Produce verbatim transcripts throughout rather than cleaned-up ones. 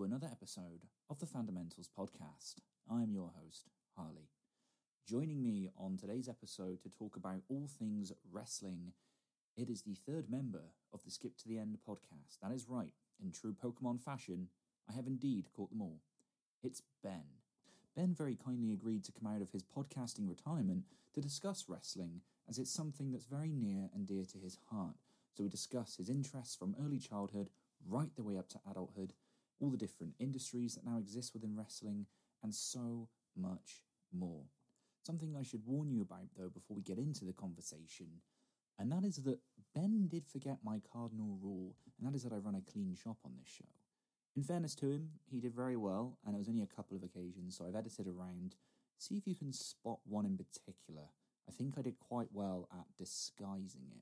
to another episode of the Fundamentals Podcast. I'm your host, Harley. Joining me on today's episode to talk about all things wrestling, it is the third member of the Skip to the End podcast. That is right, in true Pokemon fashion, I have indeed caught them all. It's Ben. Ben very kindly agreed to come out of his podcasting retirement to discuss wrestling, as it's something that's very near and dear to his heart. So we discuss his interests from early childhood right the way up to adulthood, all the different industries that now exist within wrestling, and so much more. Something I should warn you about, though, before we get into the conversation, and that is that Ben did forget my cardinal rule, and that is that I run a clean shop on this show. In fairness to him, he did very well, and it was only a couple of occasions, so I've edited around. See if you can spot one in particular. I think I did quite well at disguising it.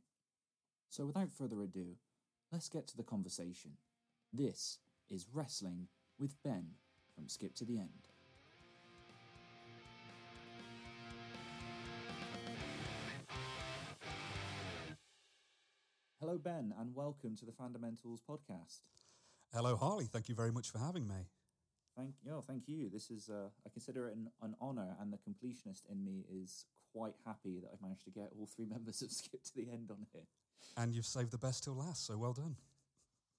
So without further ado, let's get to the conversation. This is Wrestling with Ben from Skip to the End. Hello, Ben, and welcome to the Fundamentals Podcast. Hello, Harley. Thank you very much for having me. Thank you. Oh, thank you. This is, uh, I consider it an, an honour, and the completionist in me is quite happy that I've managed to get all three members of Skip to the End on here. And you've saved the best till last, so well done.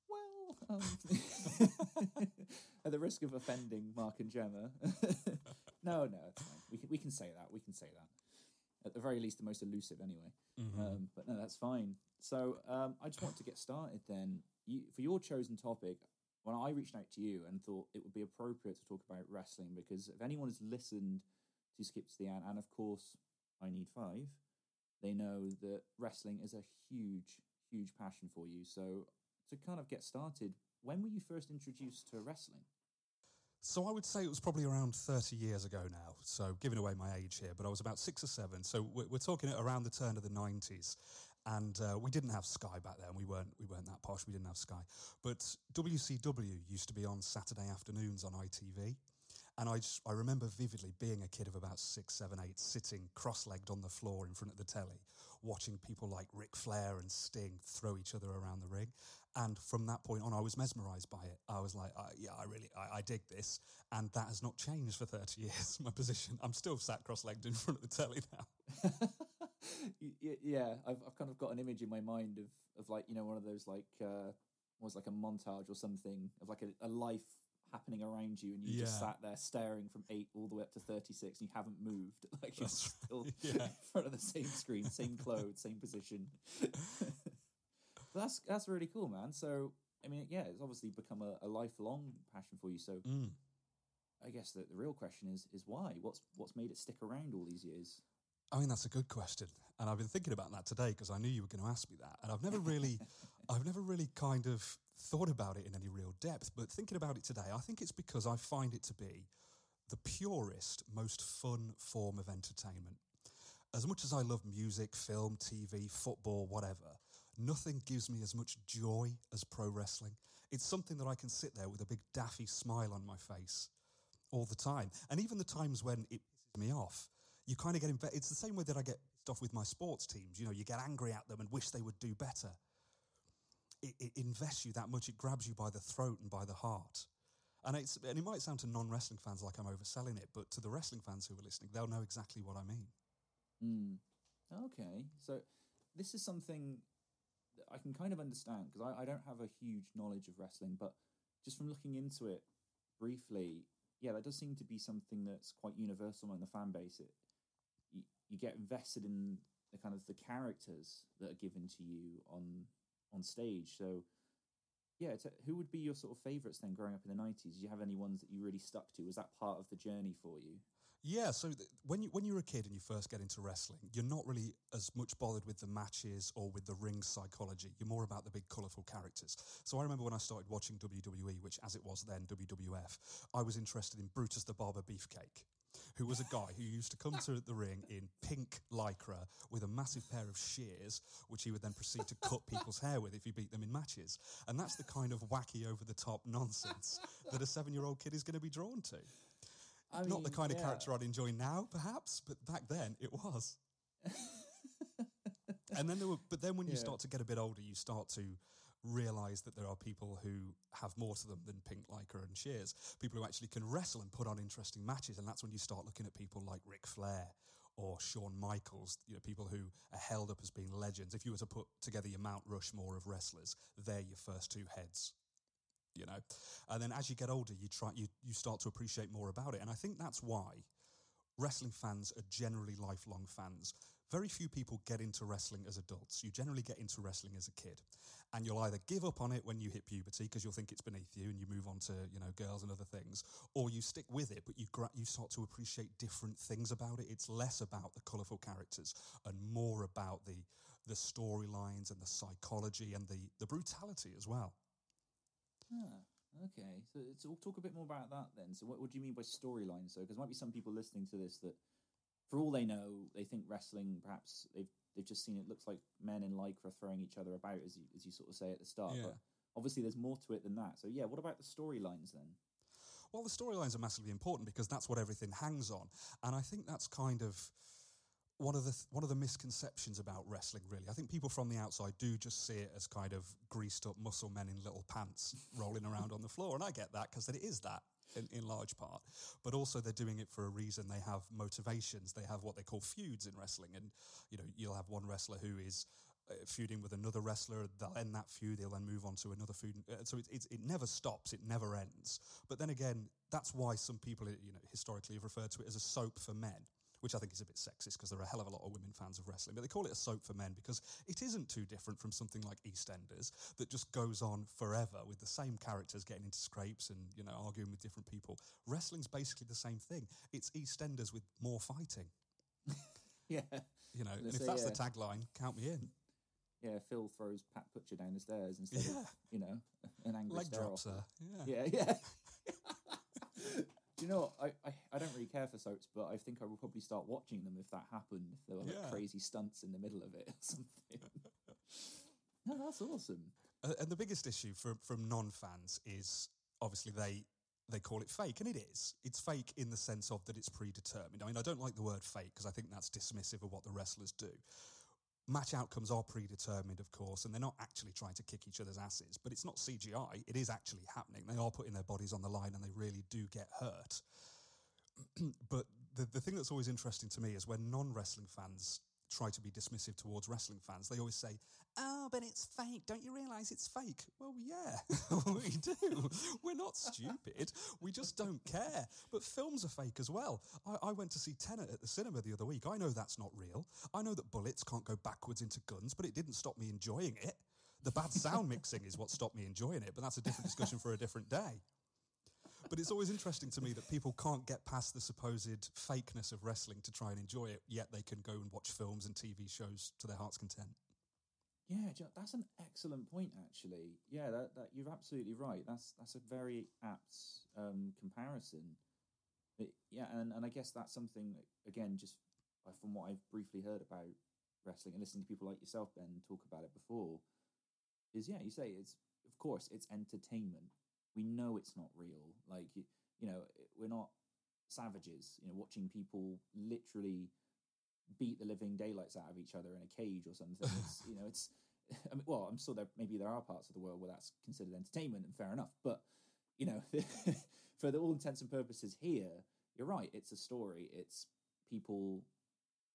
Well, um, at the risk of offending Mark and Gemma, no, no, it's fine. We can, we can say that. We can say that. At the very least, the most elusive, anyway. Mm-hmm. Um, but no, that's fine. So um, I just want to get started then. You, for your chosen topic, when I reached out to you and thought it would be appropriate to talk about wrestling, because if anyone has listened to Skip to the End, and of course, I Need Five, they know that wrestling is a huge, huge passion for you. So to kind of get started, when were you first introduced to wrestling? So I would say it was probably around thirty years ago now, so giving away my age here, but I was about six or seven, so we're talking around the turn of the nineties, and uh, we didn't have Sky back then, we weren't we weren't that posh, we didn't have Sky, but W C W used to be on Saturday afternoons on I T V, and I just, I remember vividly being a kid of about six, seven, eight, sitting cross-legged on the floor in front of the telly, watching people like Ric Flair and Sting throw each other around the ring. And from that point on, I was mesmerised by it. I was like, I, yeah, I really, I, I dig this. And that has not changed for thirty years, my position. I'm still sat cross-legged in front of the telly now. Yeah, I've, I've kind of got an image in my mind of, of like, you know, one of those like, uh, was like a montage or something of like a, a life happening around you, and you yeah. just sat there staring from eight all the way up to thirty-six, and you haven't moved. Like you're That's still right. yeah. in front of the same screen, same clothes, same position. That's that's really cool, man. So, I mean, yeah, it's obviously become a, a lifelong passion for you. So, mm. I guess that the real question is is why? What's what's made it stick around all these years? I mean, that's a good question, and I've been thinking about that today because I knew you were going to ask me that, and I've never really, I've never really kind of thought about it in any real depth. But thinking about it today, I think it's because I find it to be the purest, most fun form of entertainment. As much as I love music, film, T V, football, whatever, nothing gives me as much joy as pro wrestling. It's something that I can sit there with a big daffy smile on my face all the time, and even the times when it pisses me off. You kind of get inv- it's the same way that I get pissed off with my sports teams. You know, you get angry at them and wish they would do better. It, it invests you that much. It grabs you by the throat and by the heart. And it's and it might sound to non-wrestling fans like I'm overselling it, but to the wrestling fans who are listening, they'll know exactly what I mean. Mm. Okay, so this is something that I can kind of understand because I, I don't have a huge knowledge of wrestling, but just from looking into it briefly, yeah, that does seem to be something that's quite universal in the fan base. It, you get invested in the kind of the characters that are given to you on on stage. So, yeah, it's a, who would be your sort of favourites then growing up in the nineties? Did you have any ones that you really stuck to? Was that part of the journey for you? Yeah, so th- when, you, when you're a kid and you first get into wrestling, you're not really as much bothered with the matches or with the ring psychology. You're more about the big colourful characters. So I remember when I started watching W W E, which as it was then, W W F, I was interested in Brutus the Barber Beefcake, who was a guy who used to come to the ring in pink lycra with a massive pair of shears, which he would then proceed to cut people's hair with if he beat them in matches. And that's the kind of wacky, over-the-top nonsense that a seven-year-old kid is going to be drawn to. I mean, not the kind yeah. of character I'd enjoy now, perhaps, but back then it was. And then there were, but then when yeah. you start to get a bit older, you start to realise that there are people who have more to them than Pink Laika and Shears, people who actually can wrestle and put on interesting matches. And that's when you start looking at people like Ric Flair or Shawn Michaels, you know, people who are held up as being legends. If you were to put together your Mount Rushmore of wrestlers, they're your first two heads. You know, and then as you get older, you try you you start to appreciate more about it, and I think that's why wrestling fans are generally lifelong fans. Very few people get into wrestling as adults. You generally get into wrestling as a kid, and you'll either give up on it when you hit puberty because you'll think it's beneath you, and you move on to, you know, girls and other things, or you stick with it, but you gra- you start to appreciate different things about it. It's less about the colourful characters and more about the the storylines and the psychology and the the brutality as well. Ah, okay. So, so we'll talk a bit more about that then. So what, what do you mean by storyline? So, because there might be some people listening to this that, for all they know, they think wrestling, perhaps they've they've just seen it looks like men in lycra throwing each other about, as you, as you sort of say at the start. Yeah. But obviously there's more to it than that. So yeah, what about the storylines then? Well, the storylines are massively important because that's what everything hangs on. And I think that's kind of one of the one of the misconceptions about wrestling, really. I think people from the outside do just see it as kind of greased up muscle men in little pants rolling around on the floor. And I get that, because it is that in, in large part. But also they're doing it for a reason. They have motivations. They have what they call feuds in wrestling. And, you know, you'll have one wrestler who is feuding with another wrestler. They'll end that feud. They'll then move on to another feud. So it, it, it never stops. It never ends. But then again, that's why some people, you know, historically have referred to it as a soap for men, which I think is a bit sexist because there are a hell of a lot of women fans of wrestling, but they call it a soap for men because it isn't too different from something like EastEnders that just goes on forever with the same characters getting into scrapes and, you know, arguing with different people. Wrestling's basically the same thing. It's EastEnders with more fighting. Yeah. You know, and if that's yeah. the tagline, count me in. Yeah, Phil throws Pat Butcher down the stairs instead yeah. of, you know, an angry leg stare drops off. Her. Yeah, yeah. yeah. Do you know what? I, I, I don't really care for soaps, but I think I will probably start watching them if that happened, if there were like yeah. crazy stunts in the middle of it or something. No, that's awesome. Uh, and the biggest issue for, from non-fans is obviously they they call it fake, and it is. It's fake in the sense of that it's predetermined. I mean, I don't like the word fake because I think that's dismissive of what the wrestlers do. Match outcomes are predetermined, of course, and they're not actually trying to kick each other's asses, but it's not C G I. It is actually happening. They are putting their bodies on the line and they really do get hurt. But the, the thing that's always interesting to me is when non-wrestling fans try to be dismissive towards wrestling fans, they always say, oh, but it's fake. Don't you realise it's fake? Well, yeah, we do. We're not stupid. We just don't care. But films are fake as well. I, I went to see Tenet at the cinema the other week. I know that's not real. I know that bullets can't go backwards into guns, but it didn't stop me enjoying it. The bad sound mixing is what stopped me enjoying it, but that's a different discussion for a different day. But it's always interesting to me that people can't get past the supposed fakeness of wrestling to try and enjoy it, yet they can go and watch films and T V shows to their heart's content. Yeah, that's an excellent point, actually. Yeah, that, that you're absolutely right. That's that's a very apt um, comparison. But yeah, and, and I guess that's something, again, just from what I've briefly heard about wrestling and listening to people like yourself, Ben, talk about it before, is, yeah, you say, it's of course, it's entertainment. We know it's not real. Like, you, you know, we're not savages, you know, watching people literally beat the living daylights out of each other in a cage or something. It's, you know, it's, I mean, well, I'm sure there, maybe there are parts of the world where that's considered entertainment and fair enough. But, you know, for the, all intents and purposes here, you're right. It's a story. It's people,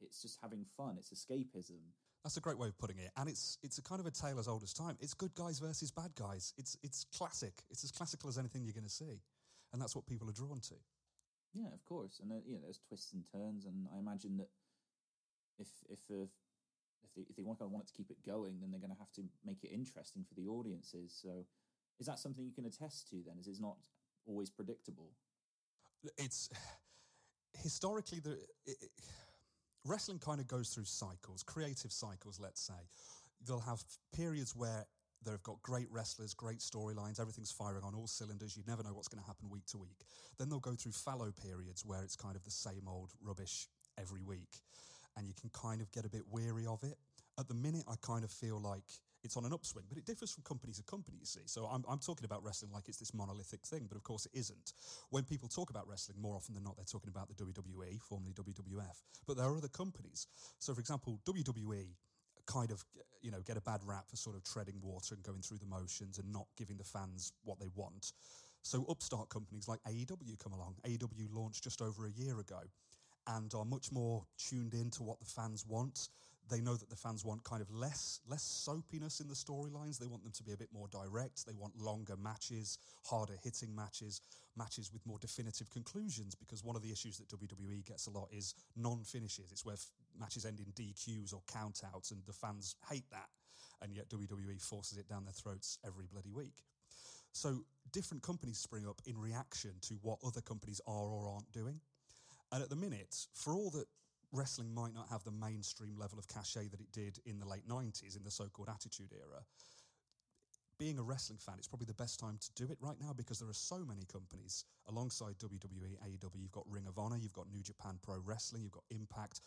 it's just having fun. It's escapism. That's a great way of putting it. And it's it's a kind of a tale as old as time. It's good guys versus bad guys. It's it's classic. It's as classical as anything you're going to see. And that's what people are drawn to. Yeah, of course. And, uh, you know, there's twists and turns. And I imagine that if if uh, if they, if they want, want it to keep it going, then they're going to have to make it interesting for the audiences. So is that something you can attest to then? Is it not always predictable? It's historically... the. It, it, Wrestling kind of goes through cycles, creative cycles, let's say. They'll have periods where they've got great wrestlers, great storylines, everything's firing on all cylinders, you never know what's going to happen week to week. Then they'll go through fallow periods where it's kind of the same old rubbish every week, and you can kind of get a bit weary of it. At the minute, I kind of feel like it's on an upswing, but it differs from company to company, you see. So I'm, I'm talking about wrestling like it's this monolithic thing, but of course it isn't. When people talk about wrestling, more often than not, they're talking about the W W E, formerly W W F, but there are other companies. So, for example, W W E kind of, you know, get a bad rap for sort of treading water and going through the motions and not giving the fans what they want. So upstart companies like A E W come along. A E W launched just over a year ago and are much more tuned in to what the fans want. They know that the fans want kind of less less soapiness in the storylines. They want them to be a bit more direct. They want longer matches, harder hitting matches, matches with more definitive conclusions, because one of the issues that W W E gets a lot is non-finishes. It's where f- matches end in D Qs or countouts, and the fans hate that. And yet W W E forces it down their throats every bloody week. So different companies spring up in reaction to what other companies are or aren't doing. And at the minute, for all that wrestling might not have the mainstream level of cachet that it did in the late nineties, in the so-called Attitude Era, being a wrestling fan, it's probably the best time to do it right now, because there are so many companies alongside W W E, A E W. You've got Ring of Honor, you've got New Japan Pro Wrestling, you've got Impact,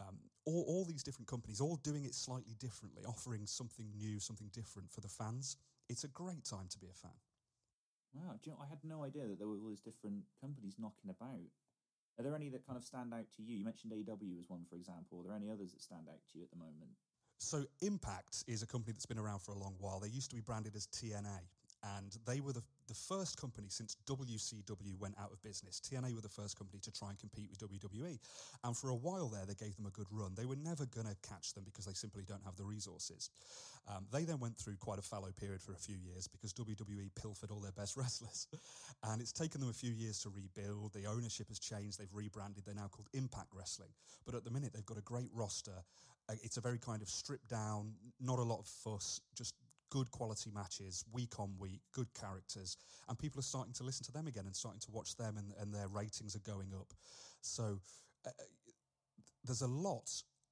um, all, all these different companies, all doing it slightly differently, offering something new, something different for the fans. It's a great time to be a fan. Wow, do you know, I had no idea that there were all these different companies knocking about. Are there any that kind of stand out to you? You mentioned A E W as one, for example. Are there any others that stand out to you at the moment? So Impact is a company that's been around for a long while. They used to be branded as T N A, and they were the, the first company since W C W went out of business. T N A were the first company to try and compete with W W E. And for a while there, they gave them a good run. They were never going to catch them because they simply don't have the resources. Um, they then went through quite a fallow period for a few years because W W E pilfered all their best wrestlers. And it's taken them a few years to rebuild. The ownership has changed. They've rebranded. They're now called Impact Wrestling. But at the minute, they've got a great roster. It's a very kind of stripped down, not a lot of fuss, just good quality matches, week on week, good characters, and people are starting to listen to them again and starting to watch them, and, and their ratings are going up. So uh, there's a lot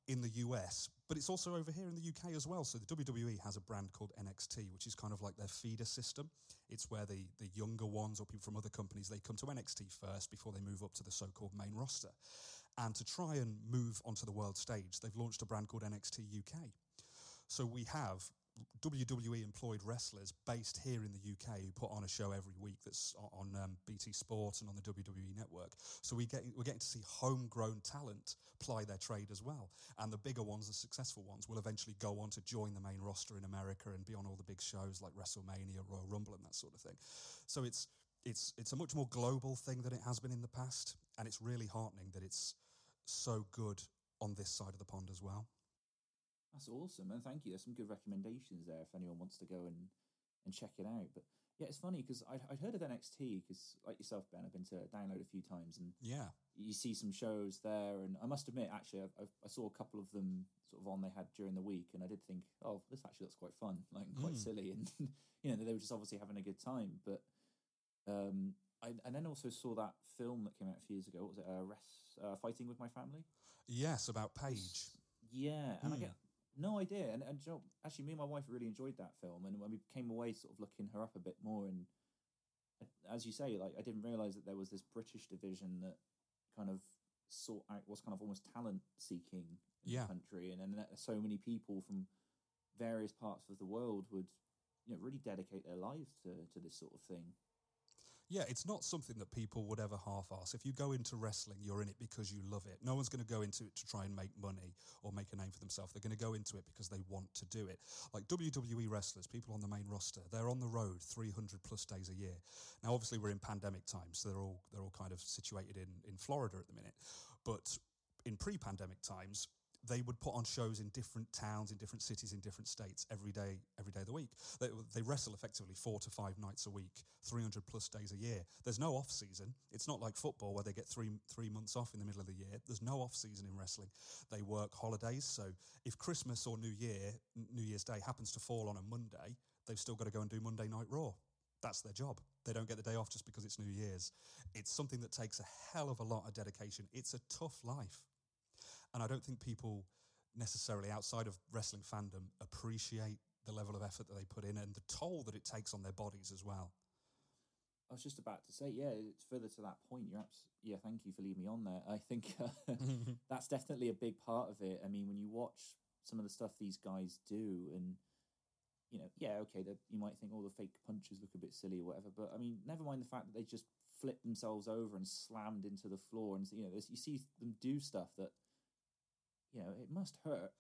in the U S, but it's also over here in the U K as well. So the W W E has a brand called N X T, which is kind of like their feeder system. It's where the, the younger ones or people from other companies, they come to N X T first before they move up to the so-called main roster. And to try and move onto the world stage, they've launched a brand called N X T U K. So we have W W E employed wrestlers based here in the U K who put on a show every week that's on um, B T Sport and on the W W E network. So we get, we're getting to see homegrown talent ply their trade as well. And the bigger ones, the successful ones, will eventually go on to join the main roster in America and be on all the big shows like WrestleMania, Royal Rumble and that sort of thing. So it's it's it's a much more global thing than it has been in the past. And it's really heartening that it's so good on this side of the pond as well. That's awesome, and thank you. There's some good recommendations there if anyone wants to go and, and check it out. But yeah, it's funny because I'd, I'd heard of N X T because, like yourself, Ben, I've been to Download a few times, and yeah, you see some shows there. And I must admit, actually, I've, I've, I saw a couple of them sort of on they had during the week, and I did think, oh, this actually looks quite fun, like quite mm. silly, and you know, they were just obviously having a good time. But um, I and then also saw that film that came out a few years ago. What was it? Uh, Rest, uh, Fighting With My Family. Yes, about Paige. Yeah, and mm. I get. No idea, and, and Joe, actually, me and my wife really enjoyed that film, and when we came away sort of looking her up a bit more, and as you say, like I didn't realise that there was this British division that kind of sought out, was kind of almost talent-seeking in yeah. the country, and then so many people from various parts of the world would, you know, really dedicate their lives to, to this sort of thing. Yeah, it's not something that people would ever half-ass. If you go into wrestling, you're in it because you love it. No one's going to go into it to try and make money or make a name for themselves. They're going to go into it because they want to do it. Like W W E wrestlers, people on the main roster, they're on the road three hundred plus days a year. Now, obviously, we're in pandemic times, so they're all they're all kind of situated in, in Florida at the minute. But in pre-pandemic times, they would put on shows in different towns, in different cities, in different states every day, every day of the week. They, they wrestle effectively four to five nights a week, three hundred plus days a year. There's no off season. It's not like football where they get three three months off in the middle of the year. There's no off season in wrestling. They work holidays. So if Christmas or New Year, New Year's Day happens to fall on a Monday, they've still got to go and do Monday Night Raw. That's their job. They don't get the day off just because it's New Year's. It's something that takes a hell of a lot of dedication. It's a tough life. And I don't think people necessarily outside of wrestling fandom appreciate the level of effort that they put in and the toll that it takes on their bodies as well. I was just about to say, yeah, it's further to that point. You're abs- yeah, thank you for leaving me on there. I think uh, that's definitely a big part of it. I mean, when you watch some of the stuff these guys do and, you know, yeah, okay, you might think all oh, the fake punches look a bit silly or whatever, but I mean, never mind the fact that they just flipped themselves over and slammed into the floor and, you know, you see them do stuff that you know, it must hurt.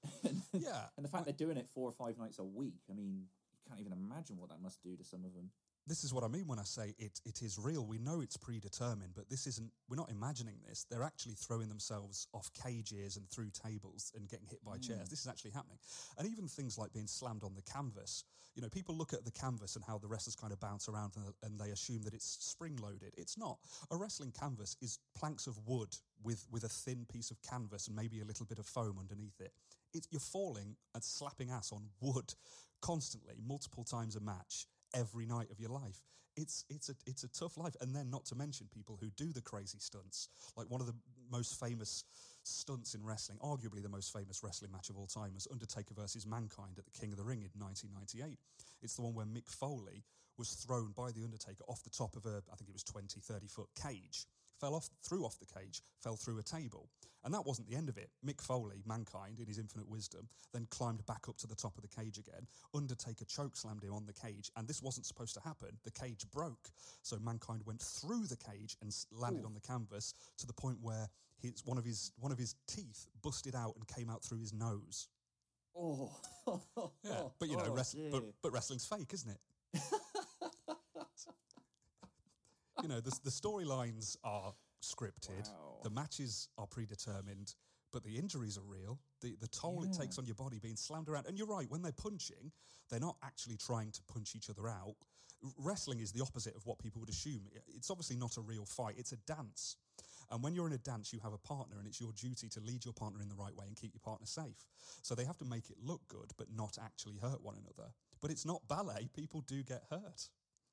Yeah. And the fact I, they're doing it four or five nights a week, I mean, you can't even imagine what that must do to some of them. This is what I mean when I say it. It is real. We know it's predetermined, but this isn't, we're not imagining this. They're actually throwing themselves off cages and through tables and getting hit by mm. chairs. This is actually happening. And even things like being slammed on the canvas. You know, people look at the canvas and how the wrestlers kind of bounce around and, and they assume that it's spring-loaded. It's not. A wrestling canvas is planks of wood with, with a thin piece of canvas and maybe a little bit of foam underneath it. It's, you're falling and slapping ass on wood constantly, multiple times a match, every night of your life. It's it's a it's a tough life. And then not to mention people who do the crazy stunts. Like one of the most famous stunts in wrestling, arguably the most famous wrestling match of all time, was Undertaker versus Mankind at the King of the Ring in nineteen ninety-eight. It's the one where Mick Foley was thrown by the Undertaker off the top of a, I think it was twenty, thirty foot cage, fell off, threw off the cage, fell through a table. And that wasn't the end of it. Mick Foley, Mankind, in his infinite wisdom, then climbed back up to the top of the cage again. Undertaker chokeslammed him on the cage, and this wasn't supposed to happen. The cage broke, so Mankind went through the cage and landed Ooh. on the canvas to the point where his one of his one of his teeth busted out and came out through his nose. Oh. Yeah, but you know, oh, rest, but, but wrestling's fake, isn't it? You know, the, the storylines are scripted, wow. the matches are predetermined, but the injuries are real. The the toll yeah. it takes on your body being slammed around. And you're right, when they're punching, they're not actually trying to punch each other out. Wrestling is the opposite of what people would assume. It's obviously not a real fight, it's a dance. And when you're in a dance, you have a partner, and it's your duty to lead your partner in the right way and keep your partner safe. So they have to make it look good, but not actually hurt one another. But it's not ballet, people do get hurt.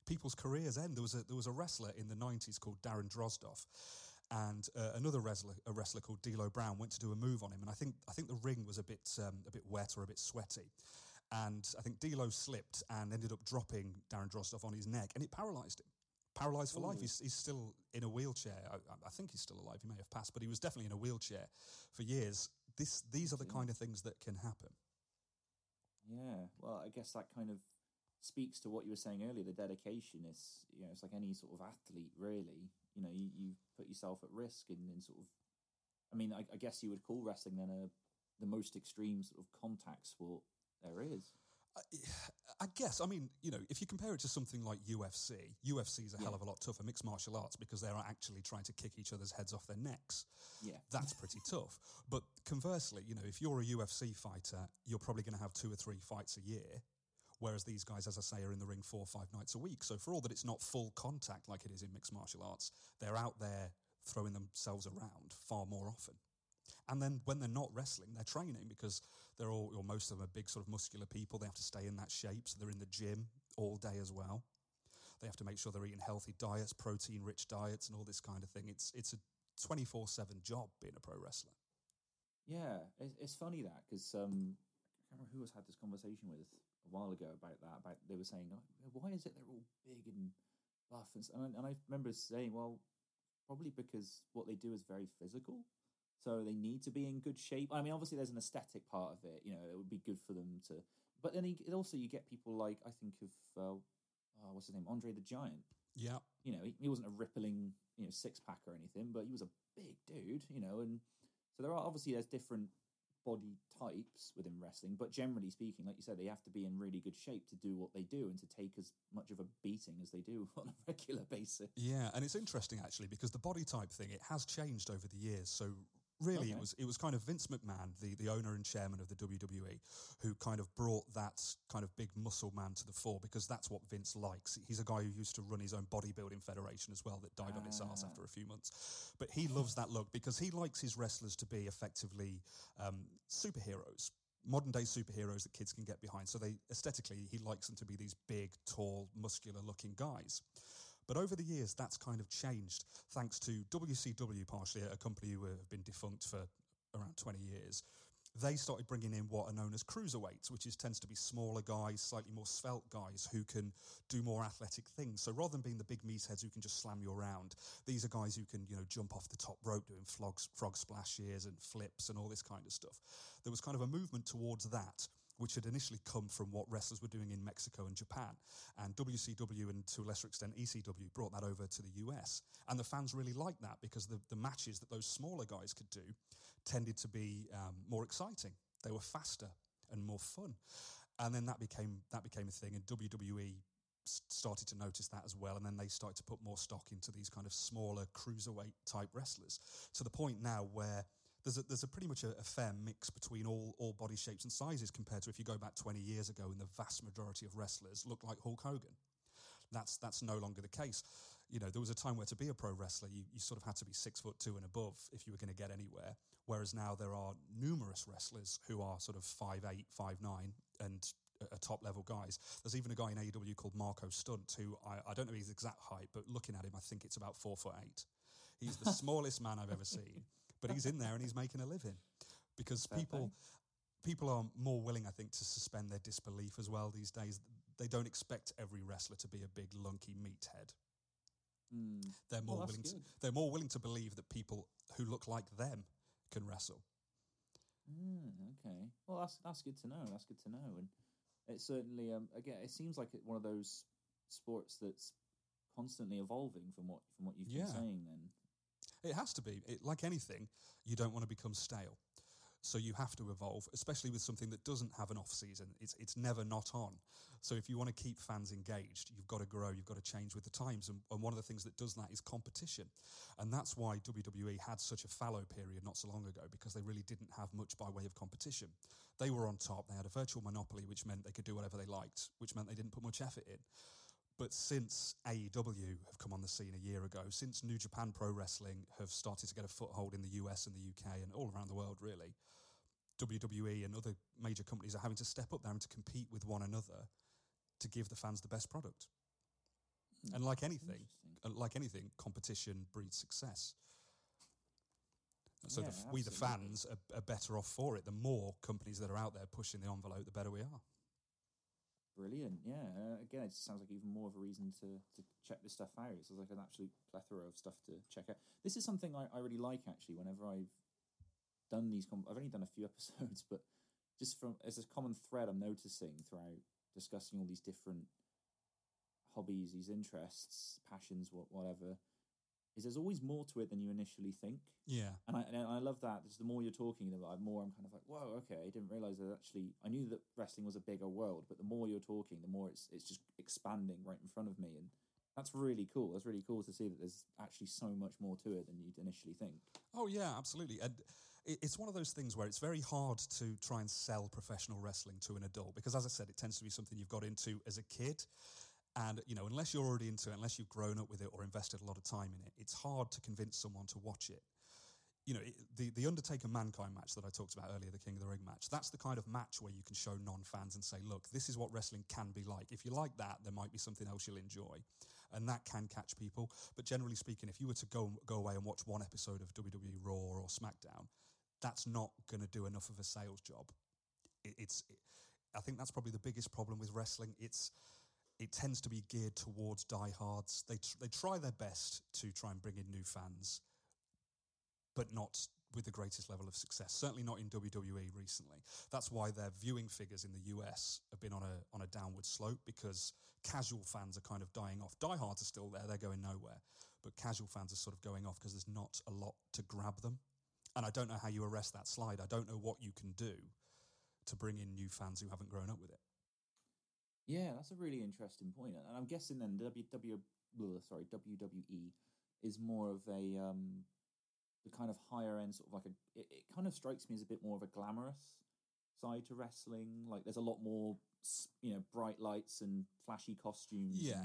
People's careers end. There was a there was a wrestler in the nineties called Darren Drozdoff, and uh, another wrestler a wrestler called D'Lo Brown went to do a move on him, and I think I think the ring was a bit um, a bit wet or a bit sweaty, and I think D'Lo slipped and ended up dropping Darren Drozdoff on his neck, and it paralysed him. Paralysed for Ooh. life. He's, he's still in a wheelchair. I, I think he's still alive. He may have passed, but he was definitely in a wheelchair for years. This these are the kind of things that can happen. Yeah. Well, I guess that kind of speaks to what you were saying earlier. The dedication is, you know, it's like any sort of athlete, really. You know, you, you put yourself at risk in, in sort of, I mean, I, I guess you would call wrestling then a the most extreme sort of contact sport there is. I, I guess, I mean, you know, if you compare it to something like U F C, U F C is a yeah. hell of a lot tougher, mixed martial arts, because they're actually trying to kick each other's heads off their necks. Yeah. That's pretty tough. But conversely, you know, if you're a U F C fighter, you're probably going to have two or three fights a year. Whereas these guys, as I say, are in the ring four or five nights a week. So for all that it's not full contact like it is in mixed martial arts, they're out there throwing themselves around far more often. And then when they're not wrestling, they're training, because they're all, or most of them are big sort of muscular people. They have to stay in that shape. So they're in the gym all day as well. They have to make sure they're eating healthy diets, protein-rich diets and all this kind of thing. It's it's a twenty-four seven job being a pro wrestler. Yeah, it's funny that, because um, I can't remember who I had this conversation with a while ago about that, about they were saying, oh, why is it they're all big and buff? And, and, and I remember saying, well, probably because what they do is very physical. So they need to be in good shape. I mean, obviously there's an aesthetic part of it. You know, it would be good for them to... But then he, also you get people like, I think of, uh, uh, what's his name? Andre the Giant. Yeah. You know, he, he wasn't a rippling, you know, six-pack or anything, but he was a big dude, you know. And so there are obviously there's different body types within wrestling, but generally speaking, like you said, they have to be in really good shape to do what they do and to take as much of a beating as they do on a regular basis. Yeah, and it's interesting actually, because the body type thing, it has changed over the years. So really, okay. it was it was kind of Vince McMahon, the, the owner and chairman of the W W E, who kind of brought that kind of big muscle man to the fore, because that's what Vince likes. He's a guy who used to run his own bodybuilding federation as well that died ah. on its arse after a few months. But he loves that look because he likes his wrestlers to be effectively um, superheroes, modern-day superheroes that kids can get behind. So they aesthetically, he likes them to be these big, tall, muscular-looking guys. But over the years, that's kind of changed, thanks to W C W, partially, a company who have been defunct for around twenty years. They started bringing in what are known as cruiserweights, which is tends to be smaller guys, slightly more svelte guys who can do more athletic things. So rather than being the big meatheads who can just slam you around, these are guys who can, you know, jump off the top rope doing flogs, frog splashes and flips and all this kind of stuff. There was kind of a movement towards that. which had initially come from what wrestlers were doing in Mexico and Japan. And W C W and to a lesser extent E C W brought that over to the U S. And the fans really liked that because the, the matches that those smaller guys could do tended to be um, more exciting. They were faster and more fun. And then that became that became a thing, and W W E started to notice that as well, and then they started to put more stock into these kind of smaller cruiserweight type wrestlers, to the point now where there's a, there's a pretty much a, a fair mix between all all body shapes and sizes, compared to if you go back twenty years ago and the vast majority of wrestlers looked like Hulk Hogan. That's that's no longer the case. You know, there was a time where to be a pro wrestler, you, you sort of had to be six foot two and above if you were going to get anywhere. Whereas now there are numerous wrestlers who are sort of five eight, five nine, and are top level guys. There's even a guy in A E W called Marco Stunt who I, I don't know his exact height, but looking at him, I think it's about four foot eight. He's the smallest man I've ever seen, but he's in there and he's making a living because Fair people. Thing. People are more willing, I think, to suspend their disbelief as well these days. They don't expect every wrestler to be a big, lunky meathead. Mm. They're more oh, willing. To, they're more willing to believe that people who look like them can wrestle. Mm, okay, well, that's that's good to know. That's good to know, and it's certainly um, again, it seems like one of those sports that's constantly evolving from what from what you've yeah. been saying. Then it has to be. It, like anything, you don't want to become stale. So you have to evolve, especially with something that doesn't have an off-season. It's it's never not on. So if you want to keep fans engaged, you've got to grow, you've got to change with the times. And, and one of the things that does that is competition. And that's why W W E had such a fallow period not so long ago, because they really didn't have much by way of competition. They were on top. They had a virtual monopoly, which meant they could do whatever they liked, which meant they didn't put much effort in. But since A E W have come on the scene a year ago, since New Japan Pro Wrestling have started to get a foothold in the U S and the U K and all around the world, really, W W E and other major companies are having to step up there and to compete with one another to give the fans the best product. Mm, and like anything, like anything, competition breeds success. And so yeah, the, we, the fans, are, are better off for it. The more companies that are out there pushing the envelope, the better we are. Brilliant, yeah. Uh, again, it sounds like even more of a reason to, to check this stuff out. It's like an absolute plethora of stuff to check out. This is something I, I really like, actually, whenever I've done these... Com- I've only done a few episodes, but just from as a common thread I'm noticing throughout discussing all these different hobbies, these interests, passions, whatever, is there's always more to it than you initially think. Yeah. And I, and I love that. Just the more you're talking about it, the more I'm kind of like, whoa, okay, I didn't realise that actually... I knew that wrestling was a bigger world, but the more you're talking, the more it's it's just expanding right in front of me. And that's really cool. That's really cool to see that there's actually so much more to it than you'd initially think. Oh, yeah, absolutely. And it's one of those things where it's very hard to try and sell professional wrestling to an adult because, as I said, it tends to be something you've got into as a kid. And, you know, unless you're already into it, unless you've grown up with it or invested a lot of time in it, it's hard to convince someone to watch it. You know, the, the Undertaker-Mankind match that I talked about earlier, the King of the Ring match, that's the kind of match where you can show non-fans and say, look, this is what wrestling can be like. If you like that, there might be something else you'll enjoy. And that can catch people. But generally speaking, if you were to go go away and watch one episode of W W E Raw or SmackDown, that's not going to do enough of a sales job. It, it's, it, I think that's probably the biggest problem with wrestling. It's... It tends to be geared towards diehards. They tr- they try their best to try and bring in new fans, but not with the greatest level of success. Certainly not in W W E recently. That's why their viewing figures in the U S have been on a on a downward slope, because casual fans are kind of dying off. Diehards are still there; they're going nowhere. But casual fans are sort of going off because there's not a lot to grab them. And I don't know how you arrest that slide. I don't know what you can do to bring in new fans who haven't grown up with it. Yeah, that's a really interesting point. And I'm guessing then W W, sorry, W W E is more of a, um, the kind of higher end, sort of like a, it, it kind of strikes me as a bit more of a glamorous side to wrestling. Like there's a lot more, you know, bright lights and flashy costumes. Yeah.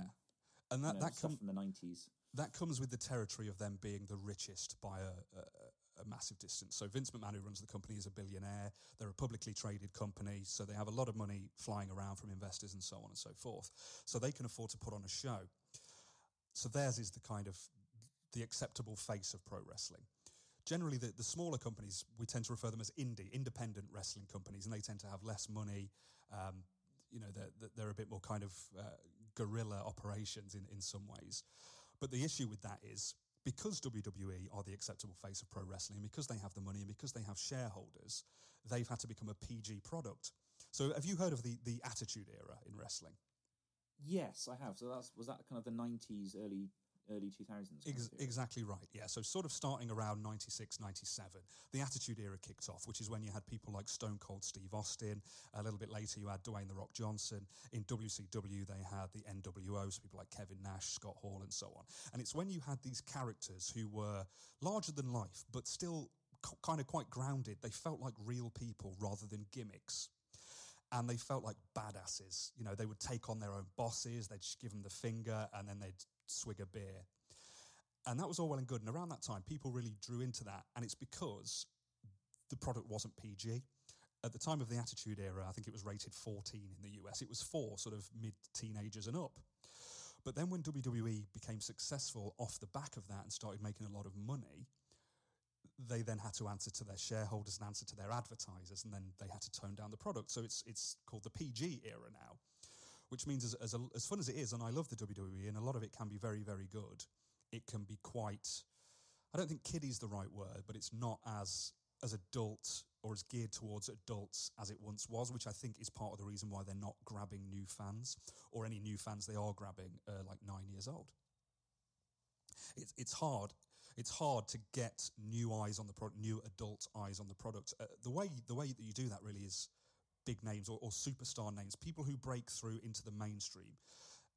And, and that, you know, that comes from the nineties. That comes with the territory of them being the richest by a, a, a massive distance. So Vince McMahon, who runs the company, is a billionaire. They're a publicly traded company, so they have a lot of money flying around from investors and so on and so forth. So they can afford to put on a show. So theirs is the kind of the acceptable face of pro wrestling. Generally, the, the smaller companies, we tend to refer them as indie, independent wrestling companies, and they tend to have less money. Um, you know, they're, they're a bit more kind of uh, guerrilla operations in, in some ways. But the issue with that is, because W W E are the acceptable face of pro wrestling, and because they have the money and because they have shareholders, they've had to become a P G product. So have you heard of the the Attitude Era in wrestling? Yes, I have. So that's was that kind of the nineties, early early two thousands? Ex- exactly right, yeah. So sort of starting around ninety-six, ninety-seven, the Attitude Era kicked off, which is when you had people like Stone Cold Steve Austin. A little bit later, you had Dwayne "The Rock" Johnson. In W C W, they had the N W O, so people like Kevin Nash, Scott Hall, and so on. And it's when you had these characters who were larger than life, but still c- kind of quite grounded. They felt like real people rather than gimmicks. And they felt like badasses. You know, they would take on their own bosses, they'd just give them the finger, and then they'd swig a beer. And that was all well and good. And around that time, people really drew into that. And it's because the product wasn't P G. At the time of the Attitude Era, I think it was rated fourteen in the U S. It was for sort of mid-teenagers and up. But then when W W E became successful off the back of that and started making a lot of money, they then had to answer to their shareholders and answer to their advertisers, and then they had to tone down the product. So it's it's called the P G era now, which means as as, a, as fun as it is, and I love the W W E, and a lot of it can be very, very good, it can be quite, I don't think kiddie's the right word, but it's not as as adult or as geared towards adults as it once was, which I think is part of the reason why they're not grabbing new fans, or any new fans they are grabbing are like nine years old. It's it's hard. It's hard to get new eyes on the product, new adult eyes on the product. Uh, the way the way that you do that really is big names or, or superstar names, people who break through into the mainstream.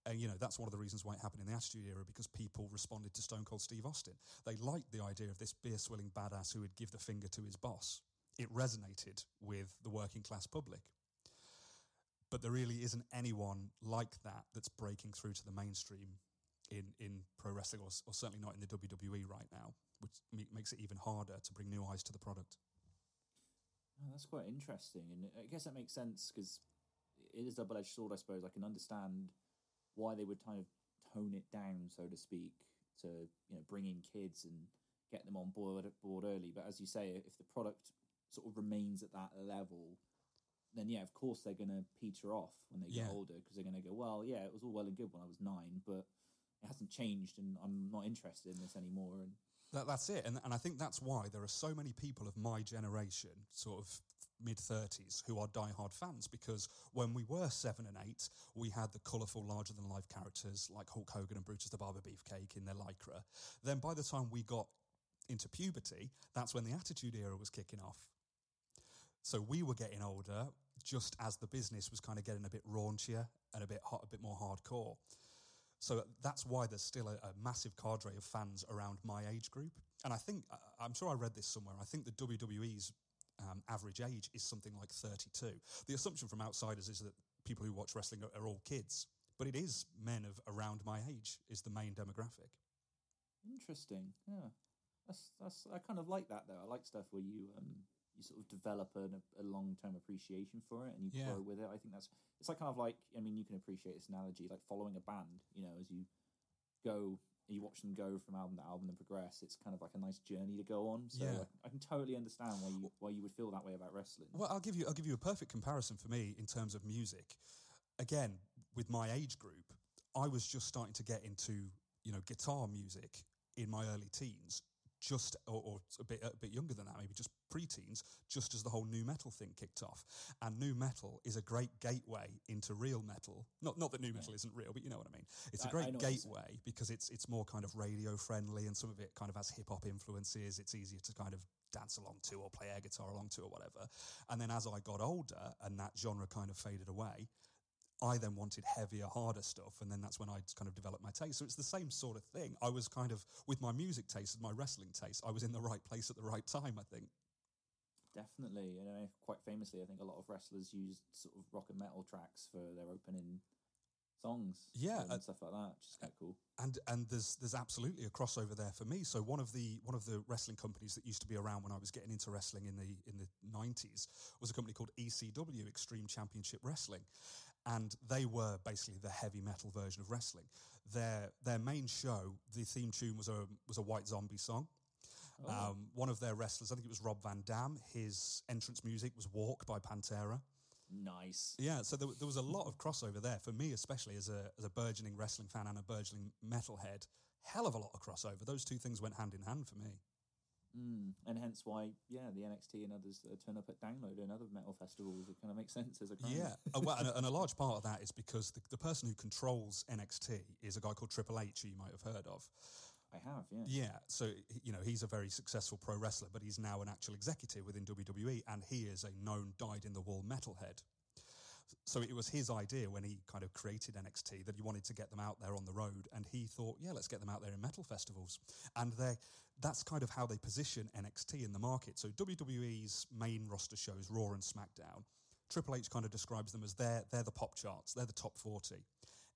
And, you know, that's one of the reasons why it happened in the Attitude Era, because people responded to Stone Cold Steve Austin. They liked the idea of this beer-swilling badass who would give the finger to his boss. It resonated with the working-class public. But there really isn't anyone like that that's breaking through to the mainstream in in pro wrestling, or, or certainly not in the W W E right now, which makes it even harder to bring new eyes to the product. Oh, that's quite interesting, and I guess that makes sense, because it is a double-edged sword, I suppose. I can understand why they would kind of tone it down, so to speak, to, you know, bring in kids and get them on board, board early. But as you say, if the product sort of remains at that level, then, yeah, of course they're going to peter off when they get yeah. older, because they're going to go, well, yeah, it was all well and good when I was nine, but it hasn't changed, and I'm not interested in this anymore. And that, that's it. And, and I think that's why there are so many people of my generation, sort of mid-thirties, who are diehard fans, because when we were seven and eight, we had the colourful, larger-than-life characters like Hulk Hogan and Brutus the Barber Beefcake in their lycra. Then by the time we got into puberty, that's when the Attitude Era was kicking off. So we were getting older just as the business was kind of getting a bit raunchier and a bit hot, a bit more hardcore. So that's why there's still a, a massive cadre of fans around my age group. And I think, I'm sure I read this somewhere, I think the W W E's um, average age is something like thirty-two. The assumption from outsiders is that people who watch wrestling are, are all kids, but it is men of around my age is the main demographic. Interesting, yeah. That's that's. I kind of like that, though. I like stuff where you um, you sort of develop a, a long-term appreciation for it and you yeah. grow with it. I think that's, it's like kind of like, I mean, you can appreciate this analogy, like following a band, you know, as you go, you watch them go from album to album and progress. It's kind of like a nice journey to go on. So yeah. I, I can totally understand why you why you would feel that way about wrestling. Well, I'll give you I'll give you a perfect comparison for me in terms of music. Again, with my age group, I was just starting to get into, you know, guitar music in my early teens. Just or, or a bit a bit younger than that, maybe just preteens, just as the whole nu metal thing kicked off. And nu metal is a great gateway into real metal. Not not that nu metal yeah. isn't real, but you know what I mean. It's I, a great gateway because it's it's more kind of radio friendly, and some of it kind of has hip hop influences. It's easier to kind of dance along to or play air guitar along to or whatever. And then as I got older and that genre kind of faded away, I then wanted heavier, harder stuff, and then that's when I kind of developed my taste. So it's the same sort of thing. I was kind of, with my music taste, my wrestling taste, I was in the right place at the right time, I think. Definitely. You know, quite famously, I think a lot of wrestlers used sort of rock and metal tracks for their opening songs. Yeah. And uh, stuff like that, which is kind of cool. And and there's there's absolutely a crossover there for me. So one of the one of the wrestling companies that used to be around when I was getting into wrestling in the in the nineties was a company called E C W, Extreme Championship Wrestling, and they were basically the heavy metal version of wrestling. Their their main show, the theme tune was a was a White Zombie song. Oh. Um, one of their wrestlers, I think it was Rob Van Dam, his entrance music was "Walk" by Pantera. Nice. Yeah, so there, there was a lot of crossover there for me, especially as a as a burgeoning wrestling fan and a burgeoning metalhead. Hell of a lot of crossover. Those two things went hand in hand for me. Mm, and hence why, yeah, the N X T and others uh, turn up at Download and other metal festivals. It kind of makes sense as a crowd. Yeah, uh, well, and, a, and a large part of that is because the, the person who controls N X T is a guy called Triple H, who you might have heard of. I have, yeah. Yeah, so, you know, he's a very successful pro wrestler, but he's now an actual executive within W W E, and he is a known dyed-in-the-wool metalhead. So it was his idea when he kind of created N X T that he wanted to get them out there on the road, and he thought, yeah, let's get them out there in metal festivals. And they that's kind of how they position N X T in the market. So W W E's main roster shows, Raw and SmackDown, Triple H kind of describes them as they're, they're the pop charts, they're the top forty.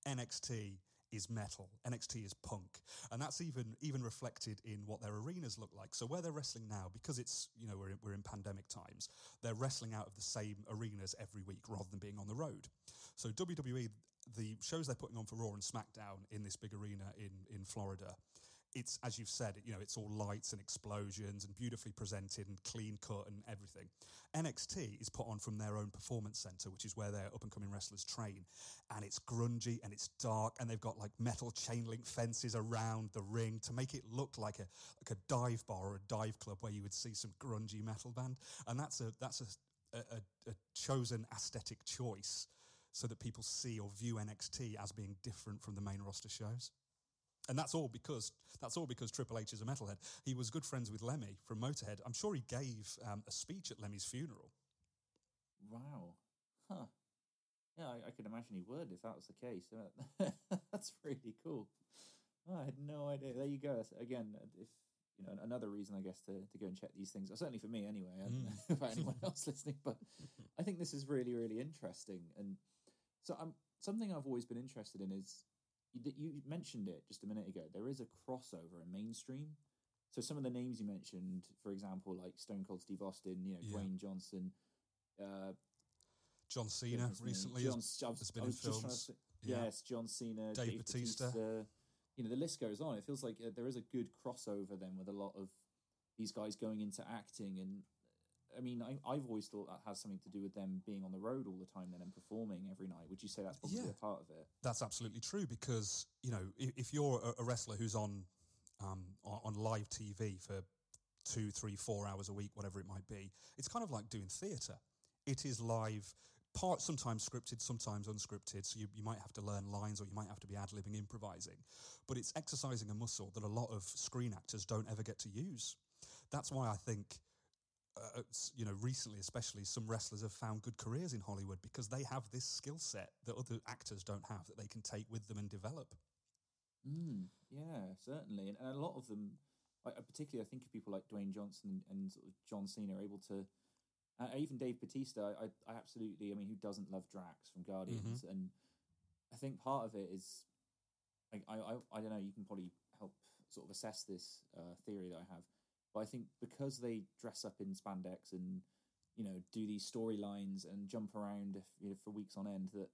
N X T is metal, N X T is punk, and that's even even reflected in what their arenas look like. So where they're wrestling now, because it's, you know, we're in, we're in pandemic times, they're wrestling out of the same arenas every week rather than being on the road. So W W E, the shows they're putting on for Raw and SmackDown in this big arena in in Florida, it's, as you've said, you know, it's all lights and explosions and beautifully presented and clean cut and everything. N X T is put on from their own performance center, which is where their up-and-coming wrestlers train. And it's grungy and it's dark, and they've got like metal chain link fences around the ring to make it look like a like a dive bar or a dive club where you would see some grungy metal band. And that's a that's a a, a chosen aesthetic choice so that people see or view N X T as being different from the main roster shows. And that's all because that's all because Triple H is a metalhead. He was good friends with Lemmy from Motorhead. I'm sure he gave um, a speech at Lemmy's funeral. Wow. Huh. Yeah, I, I could imagine he would if that was the case. That's really cool. Oh, I had no idea. There you go. Again, if you know, another reason, I guess, to, to go and check these things. Well, certainly for me, anyway. I don't mm. know about anyone else listening, but I think this is really, really interesting. And so, I'm, something I've always been interested in is. You mentioned it just a minute ago. There is a crossover in mainstream. So some of the names you mentioned, for example, like Stone Cold Steve Austin, you know, yeah. Dwayne Johnson, uh, John Cena recently John, has, has been in films. To, yeah. Yes, John Cena, Dave, Dave Bautista. Bautista. You know, the list goes on. It feels like uh, there is a good crossover then with a lot of these guys going into acting. And I mean, I, I've always thought that has something to do with them being on the road all the time then and performing every night. Would you say that's probably yeah, a part of it? That's absolutely true because, you know, if, if you're a wrestler who's on um, on live T V for two, three, four hours a week, whatever it might be, it's kind of like doing theatre. It is live, part sometimes scripted, sometimes unscripted, so you, you might have to learn lines or you might have to be ad-libbing, improvising. But it's exercising a muscle that a lot of screen actors don't ever get to use. That's why I think... Uh, you know, recently especially, some wrestlers have found good careers in Hollywood because they have this skill set that other actors don't have that they can take with them and develop. Mm, yeah, certainly. And, and a lot of them, I, particularly I think of people like Dwayne Johnson and sort of John Cena are able to, uh, even Dave Bautista, I, I absolutely, I mean, who doesn't love Drax from Guardians? Mm-hmm. And I think part of it is, I, I, I don't know, you can probably help sort of assess this uh, theory that I have. I think because they dress up in spandex and, you know, do these storylines and jump around, you know, for weeks on end, that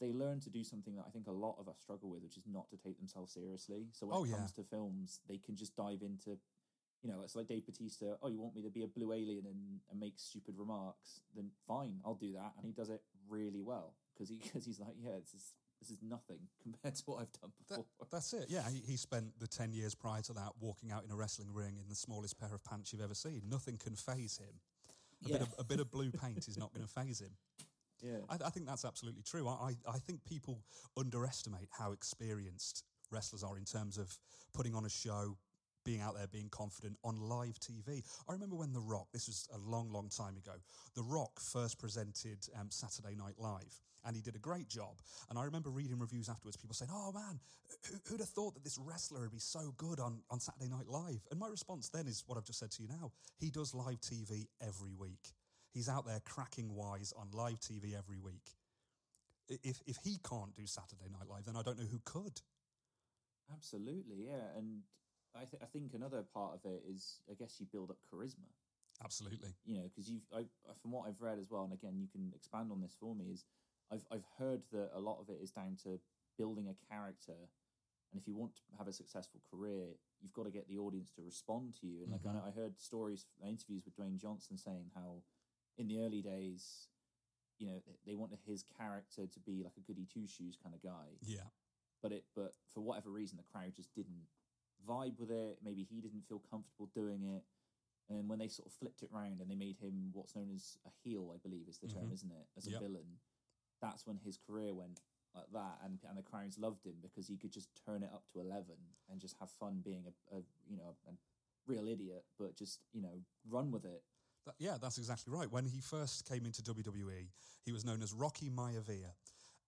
they learn to do something that I think a lot of us struggle with, which is not to take themselves seriously. So when oh, it yeah. comes to films, they can just dive into, you know, it's like Dave Bautista, oh, you want me to be a blue alien and, and make stupid remarks? Then fine, I'll do that. And he does it really well because he, cause he's like, yeah, it's just... this is nothing compared to what I've done before. That, that's it, yeah. He, he spent the ten years prior to that walking out in a wrestling ring in the smallest pair of pants you've ever seen. Nothing can faze him. A, yeah. bit, of, a bit of blue paint is not going to faze him. Yeah, I, I think that's absolutely true. I, I think people underestimate how experienced wrestlers are in terms of putting on a show, being out there, being confident on live T V. I remember when The Rock, this was a long, long time ago, The Rock first presented um, Saturday Night Live, and he did a great job. And I remember reading reviews afterwards, people saying, oh man, who, who'd have thought that this wrestler would be so good on, on Saturday Night Live? And my response then is what I've just said to you now. He does live T V every week. He's out there cracking wise on live T V every week. If if he can't do Saturday Night Live, then I don't know who could. Absolutely, yeah, and... I, th- I think another part of it is, I guess, you build up charisma. Absolutely. You know, because you've, I, from what I've read as well, and again, you can expand on this for me, is I've I've heard that a lot of it is down to building a character, and if you want to have a successful career, you've got to get the audience to respond to you. And mm-hmm. like I, I heard stories, interviews with Dwayne Johnson saying how in the early days, you know, they wanted his character to be like a goody two shoes kind of guy. Yeah. But it, but for whatever reason, the crowd just didn't vibe with it. Maybe he didn't feel comfortable doing it, And when they sort of flipped it round and they made him what's known as a heel, I believe is the mm-hmm. term, isn't it? As a yep. villain. That's when his career went like that. And, and the crowds loved him because he could just turn it up to eleven and just have fun being a, a you know, a real idiot, but just, you know, run with it. That, yeah, that's exactly right. When he first came into W W E, he was known as Rocky Maivia.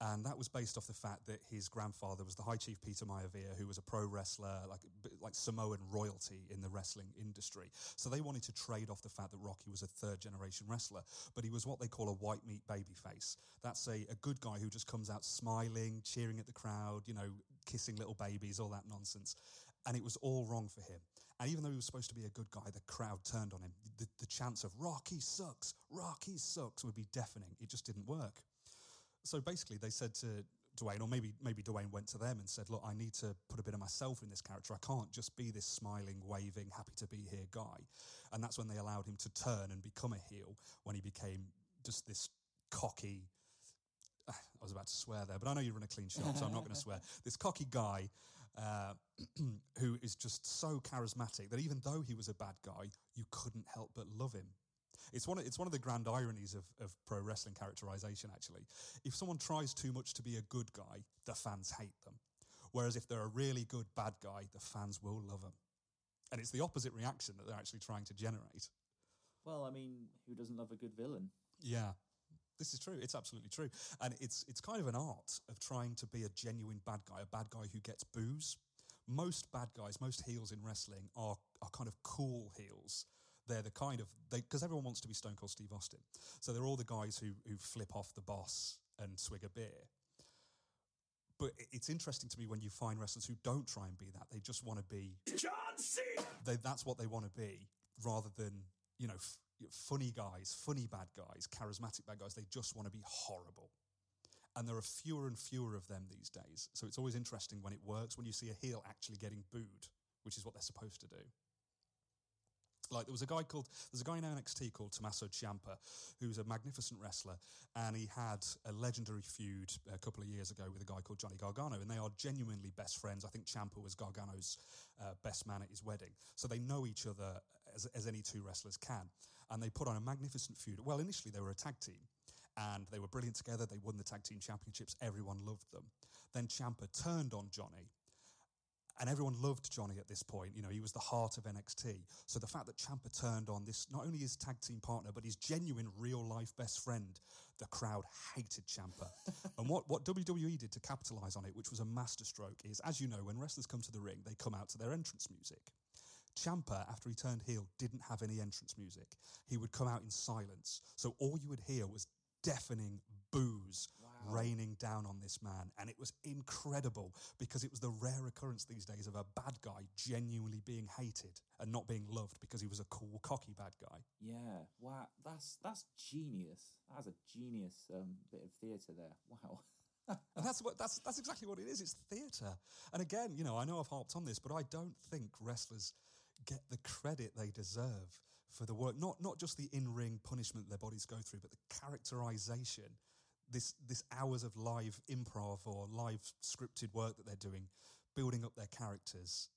And that was based off the fact that his grandfather was the High Chief Peter Maivia, who was a pro wrestler, like like Samoan royalty in the wrestling industry. So they wanted to trade off the fact that Rocky was a third-generation wrestler, but he was what they call a white meat babyface. That's a, a good guy who just comes out smiling, cheering at the crowd, you know, kissing little babies, all that nonsense. And it was all wrong for him. And even though he was supposed to be a good guy, the crowd turned on him. The, the chants of Rocky sucks, Rocky sucks would be deafening. It just didn't work. So basically they said to Dwayne, or maybe maybe Dwayne went to them and said, look, I need to put a bit of myself in this character. I can't just be this smiling, waving, happy to be here guy. And that's when they allowed him to turn and become a heel, when he became just this cocky, I was about to swear there, but I know you run a clean shop, so I'm not going to swear. This cocky guy uh, who is just so charismatic that even though he was a bad guy, you couldn't help but love him. It's one of, it's one of the grand ironies of, of pro wrestling characterization, actually. If someone tries too much to be a good guy, the fans hate them. Whereas if they're a really good bad guy, the fans will love them. And it's the opposite reaction that they're actually trying to generate. Well, I mean, who doesn't love a good villain? Yeah, this is true. It's absolutely true. And it's it's kind of an art of trying to be a genuine bad guy, a bad guy who gets boos. Most bad guys, most heels in wrestling are are kind of cool heels. They're the kind of, because everyone wants to be Stone Cold Steve Austin. So they're all the guys who who flip off the boss and swig a beer. But it's interesting to me when you find wrestlers who don't try and be that. They just want to be John Cena. They, that's what they want to be, rather than, you know, f- funny guys, funny bad guys, charismatic bad guys. They just want to be horrible. And there are fewer and fewer of them these days. So it's always interesting when it works, when you see a heel actually getting booed, which is what they're supposed to do. Like there was a guy called, there's a guy in N X T called Tommaso Ciampa, who's a magnificent wrestler, and he had a legendary feud a couple of years ago with a guy called Johnny Gargano, and they are genuinely best friends. I think Ciampa was Gargano's uh, best man at his wedding. So they know each other as, as any two wrestlers can, and they put on a magnificent feud. Well, initially they were a tag team, and they were brilliant together. They won the tag team championships. Everyone loved them. Then Ciampa turned on Johnny. And everyone loved Johnny at this point. You know, he was the heart of N X T. So the fact that Ciampa turned on this, not only his tag team partner, but his genuine real-life best friend, the crowd hated Ciampa. And what, what W W E did to capitalise on it, which was a masterstroke, is, as you know, when wrestlers come to the ring, they come out to their entrance music. Ciampa, after he turned heel, didn't have any entrance music. He would come out in silence. So all you would hear was deafening boos wow. raining down on this man. And it was incredible because it was the rare occurrence these days of a bad guy genuinely being hated and not being loved because he was a cool, cocky bad guy. Yeah, wow, that's that's genius. That's a genius um, bit of theatre there. Wow. And that's what that's that's exactly what it is. It's theatre. And again, you know, I know I've harped on this, but I don't think wrestlers get the credit they deserve for the work, not not just the in-ring punishment their bodies go through, but the characterization, this this hours of live improv or live scripted work that they're doing, building up their characters.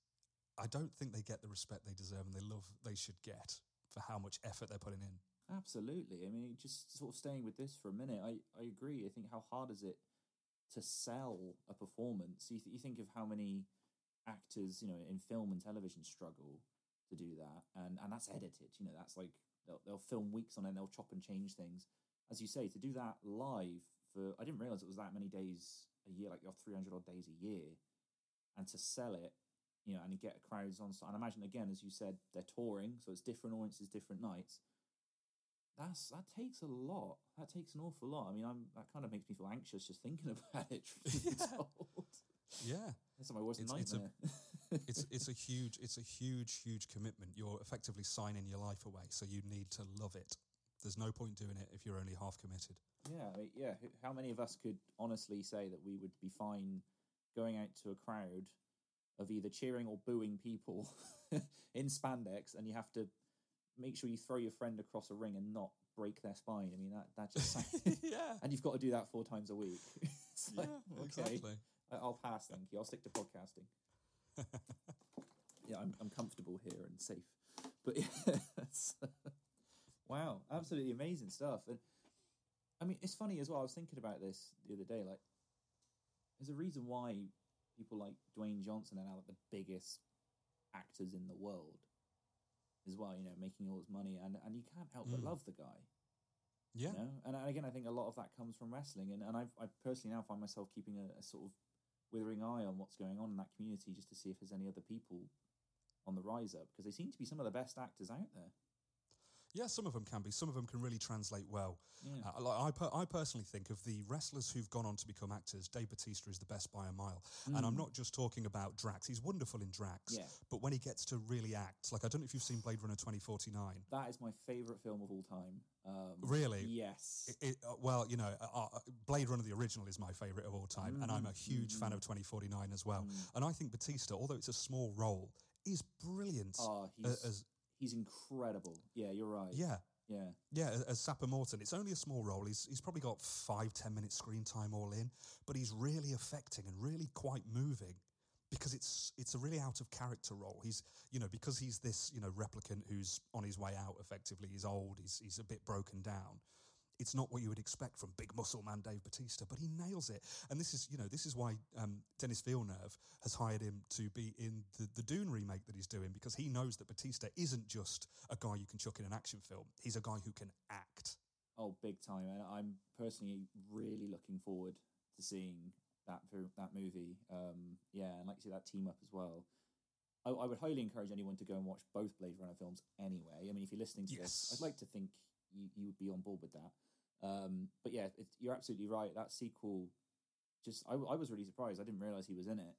I don't think they get the respect they deserve and the love they should get for how much effort they're putting in. Absolutely. I mean, just sort of staying with this for a minute, I, I agree. I think how hard is it to sell a performance? You, th- you think of how many actors, you know, in film and television struggle to do that, and and that's edited, you know, that's like they'll, they'll film weeks on it and they'll chop and change things, as you say, to do that live for, I didn't realize it was that many days a year, like your three hundred odd days a year, and to sell it, you know, and get crowds on. And I imagine, again, as you said, they're touring, so it's different audiences, different nights. That's that takes a lot. That takes an awful lot. I mean, I'm that kind of makes me feel anxious just thinking about it. Yeah, that's my worst it's, nightmare. It's a, it's it's a huge it's a huge huge commitment. You're effectively signing your life away, so you need to love it. There's no point doing it if you're only half committed. Yeah, I mean, yeah. How many of us could honestly say that we would be fine going out to a crowd of either cheering or booing people in spandex, and you have to make sure you throw your friend across a ring and not break their spine? I mean, that that just sounds... yeah. And you've got to do that four times a week. It's like, yeah, okay. Exactly. I'll pass, thank you. I'll stick to podcasting. Yeah, I'm I'm comfortable here and safe. But yes, wow, absolutely amazing stuff. And I mean, it's funny as well. I was thinking about this the other day. Like, there's a reason why people like Dwayne Johnson are now like the biggest actors in the world as well, you know, making all his money. And, and you can't help but mm. love the guy. Yeah. You know? And again, I think a lot of that comes from wrestling. And, and I've, I personally now find myself keeping a, a sort of withering eye on what's going on in that community just to see if there's any other people on the rise up, because they seem to be some of the best actors out there. Yeah, some of them can be. Some of them can really translate well. Yeah. Uh, like I, per- I personally think of the wrestlers who've gone on to become actors, Dave Bautista is the best by a mile. Mm. And I'm not just talking about Drax. He's wonderful in Drax. Yeah. But when he gets to really act, like I don't know if you've seen Blade Runner twenty forty-nine. That is my favourite film of all time. Um, really? Yes. It, it, uh, well, you know, uh, uh, Blade Runner, the original, is my favourite of all time. Mm. And I'm a huge mm. fan of twenty forty-nine as well. Mm. And I think Bautista, although it's a small role, is brilliant. Oh, he's... Uh, as, He's incredible. Yeah, you're right. Yeah. Yeah. Yeah, as Sapper Morton. It's only a small role. He's he's probably got five, ten minutes screen time all in, but he's really affecting and really quite moving because it's it's a really out of character role. He's, you know, because he's this, you know, replicant who's on his way out effectively. He's old, he's he's a bit broken down. It's not what you would expect from big muscle man Dave Bautista, but he nails it. And this is, you know, this is why um, Denis Villeneuve has hired him to be in the, the Dune remake that he's doing, because he knows that Bautista isn't just a guy you can chuck in an action film. He's a guy who can act. Oh, big time. And I'm personally really looking forward to seeing that that movie. Um, yeah, and I'd like to see that team up as well. I, I would highly encourage anyone to go and watch both Blade Runner films anyway. I mean, if you're listening to yes. this, I'd like to think you, you would be on board with that. Um, but yeah, it, you're absolutely right. That sequel, just I, I was really surprised. I didn't realize he was in it,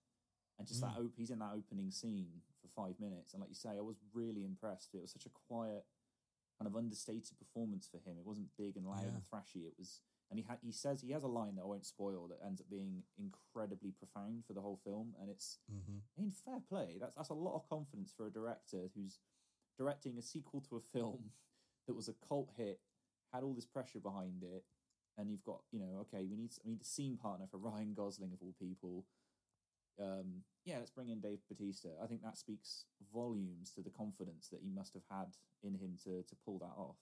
and just mm. that op- he's in that opening scene for five minutes. And like you say, I was really impressed. It was such a quiet, kind of understated performance for him. It wasn't big and loud yeah. and thrashy. It was, and he ha- he says he has a line that I won't spoil that ends up being incredibly profound for the whole film. And it's mm-hmm. I mean, fair play. That's that's a lot of confidence for a director who's directing a sequel to a film that was a cult hit. Had all this pressure behind it, and you've got, you know, okay, we need we need a scene partner for Ryan Gosling of all people. Um, yeah, let's bring in Dave Bautista. I think that speaks volumes to the confidence that he must have had in him to to pull that off.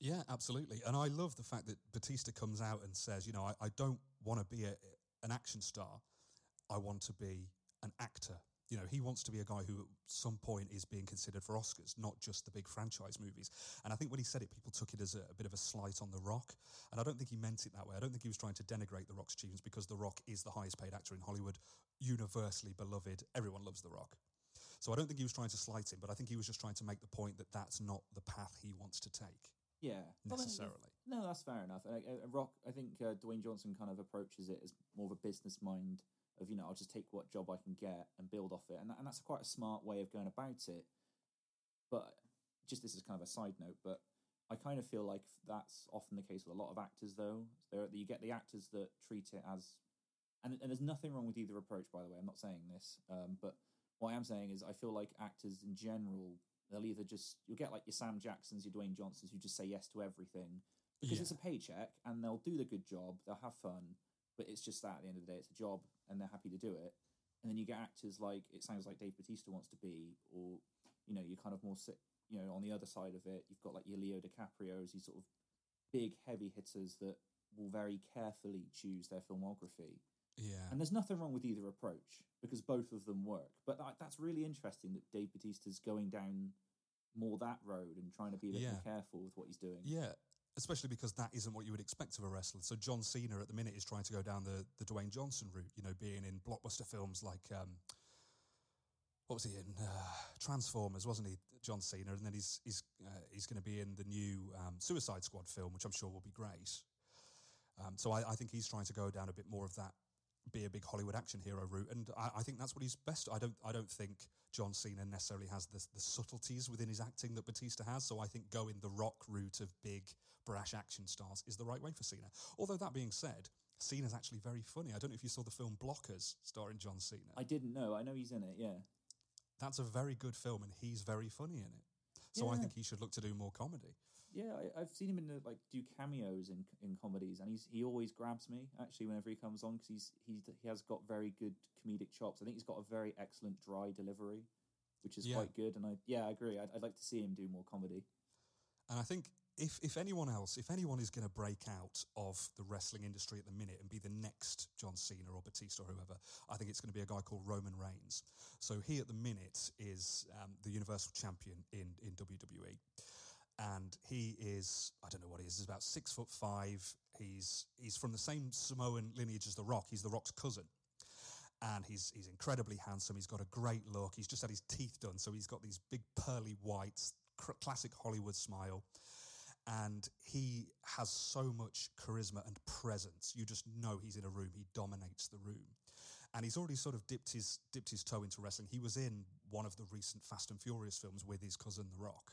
Yeah, absolutely. And I love the fact that Bautista comes out and says, you know, I, I don't want to be a, an action star. I want to be an actor. You know, he wants to be a guy who at some point is being considered for Oscars, not just the big franchise movies. And I think when he said it, people took it as a, a bit of a slight on The Rock. And I don't think he meant it that way. I don't think he was trying to denigrate The Rock's achievements, because The Rock is the highest paid actor in Hollywood, universally beloved. Everyone loves The Rock. So I don't think he was trying to slight him, but I think he was just trying to make the point that that's not the path he wants to take. Yeah. Necessarily. I mean, no, that's fair enough. And, uh, Rock, I think uh, Dwayne Johnson kind of approaches it as more of a business mind of, you know, I'll just take what job I can get and build off it. And, that, and that's quite a smart way of going about it. But just this is kind of a side note, but I kind of feel like that's often the case with a lot of actors, though. There, you get the actors that treat it as... And, and there's nothing wrong with either approach, by the way. I'm not saying this. Um, but what I am saying is I feel like actors in general, they'll either just... You'll get like your Sam Jacksons, your Dwayne Johnsons, who just say yes to everything. Because yeah. it's a paycheck, and they'll do the good job, they'll have fun. But it's just that at the end of the day, it's a job and they're happy to do it. And then you get actors like, it sounds like Dave Bautista wants to be, or, you know, you're kind of more, you know, on the other side of it, you've got like your Leo DiCaprio's, these sort of big heavy hitters that will very carefully choose their filmography. Yeah. And there's nothing wrong with either approach, because both of them work. But that, that's really interesting that Dave Bautista's going down more that road and trying to be a bit yeah. more careful with what he's doing. Yeah. Especially because that isn't what you would expect of a wrestler. So John Cena at the minute is trying to go down the, the Dwayne Johnson route, you know, being in blockbuster films like, um, what was he in? Uh, Transformers, wasn't he, John Cena? And then he's he's uh, he's going to be in the new um, Suicide Squad film, which I'm sure will be great. Um, so I, I think he's trying to go down a bit more of that, be a big Hollywood action hero route, and I, I think that's what he's best. I don't I don't think John Cena necessarily has the, the subtleties within his acting that Bautista has, so I think going the Rock route of big, brash action stars is the right way for Cena. Although that being said, Cena's actually very funny. I don't know if you saw the film Blockers starring John Cena. I didn't know. I know he's in it, yeah. That's a very good film, and he's very funny in it. So yeah. I think he should look to do more comedy. Yeah, I, I've seen him in the, like do cameos in in comedies, and he's he always grabs me actually whenever he comes on, because he's he he has got very good comedic chops. I think he's got a very excellent dry delivery. which is yeah. quite good. And I yeah, I agree. I'd, I'd like to see him do more comedy. And I think if if anyone else, if anyone is going to break out of the wrestling industry at the minute and be the next John Cena or Batista or whoever, I think it's going to be a guy called Roman Reigns. So he at the minute is um, the Universal Champion in, in W W E. And he is, I don't know what he is, he's about six foot five. He's he's from the same Samoan lineage as The Rock. He's The Rock's cousin. And he's he's incredibly handsome. He's got a great look. He's just had his teeth done. So he's got these big pearly whites, classic Hollywood smile. And he has so much charisma and presence. You just know he's in a room. He dominates the room. And he's already sort of dipped his dipped his toe into wrestling. He was in one of the recent Fast and Furious films with his cousin, The Rock.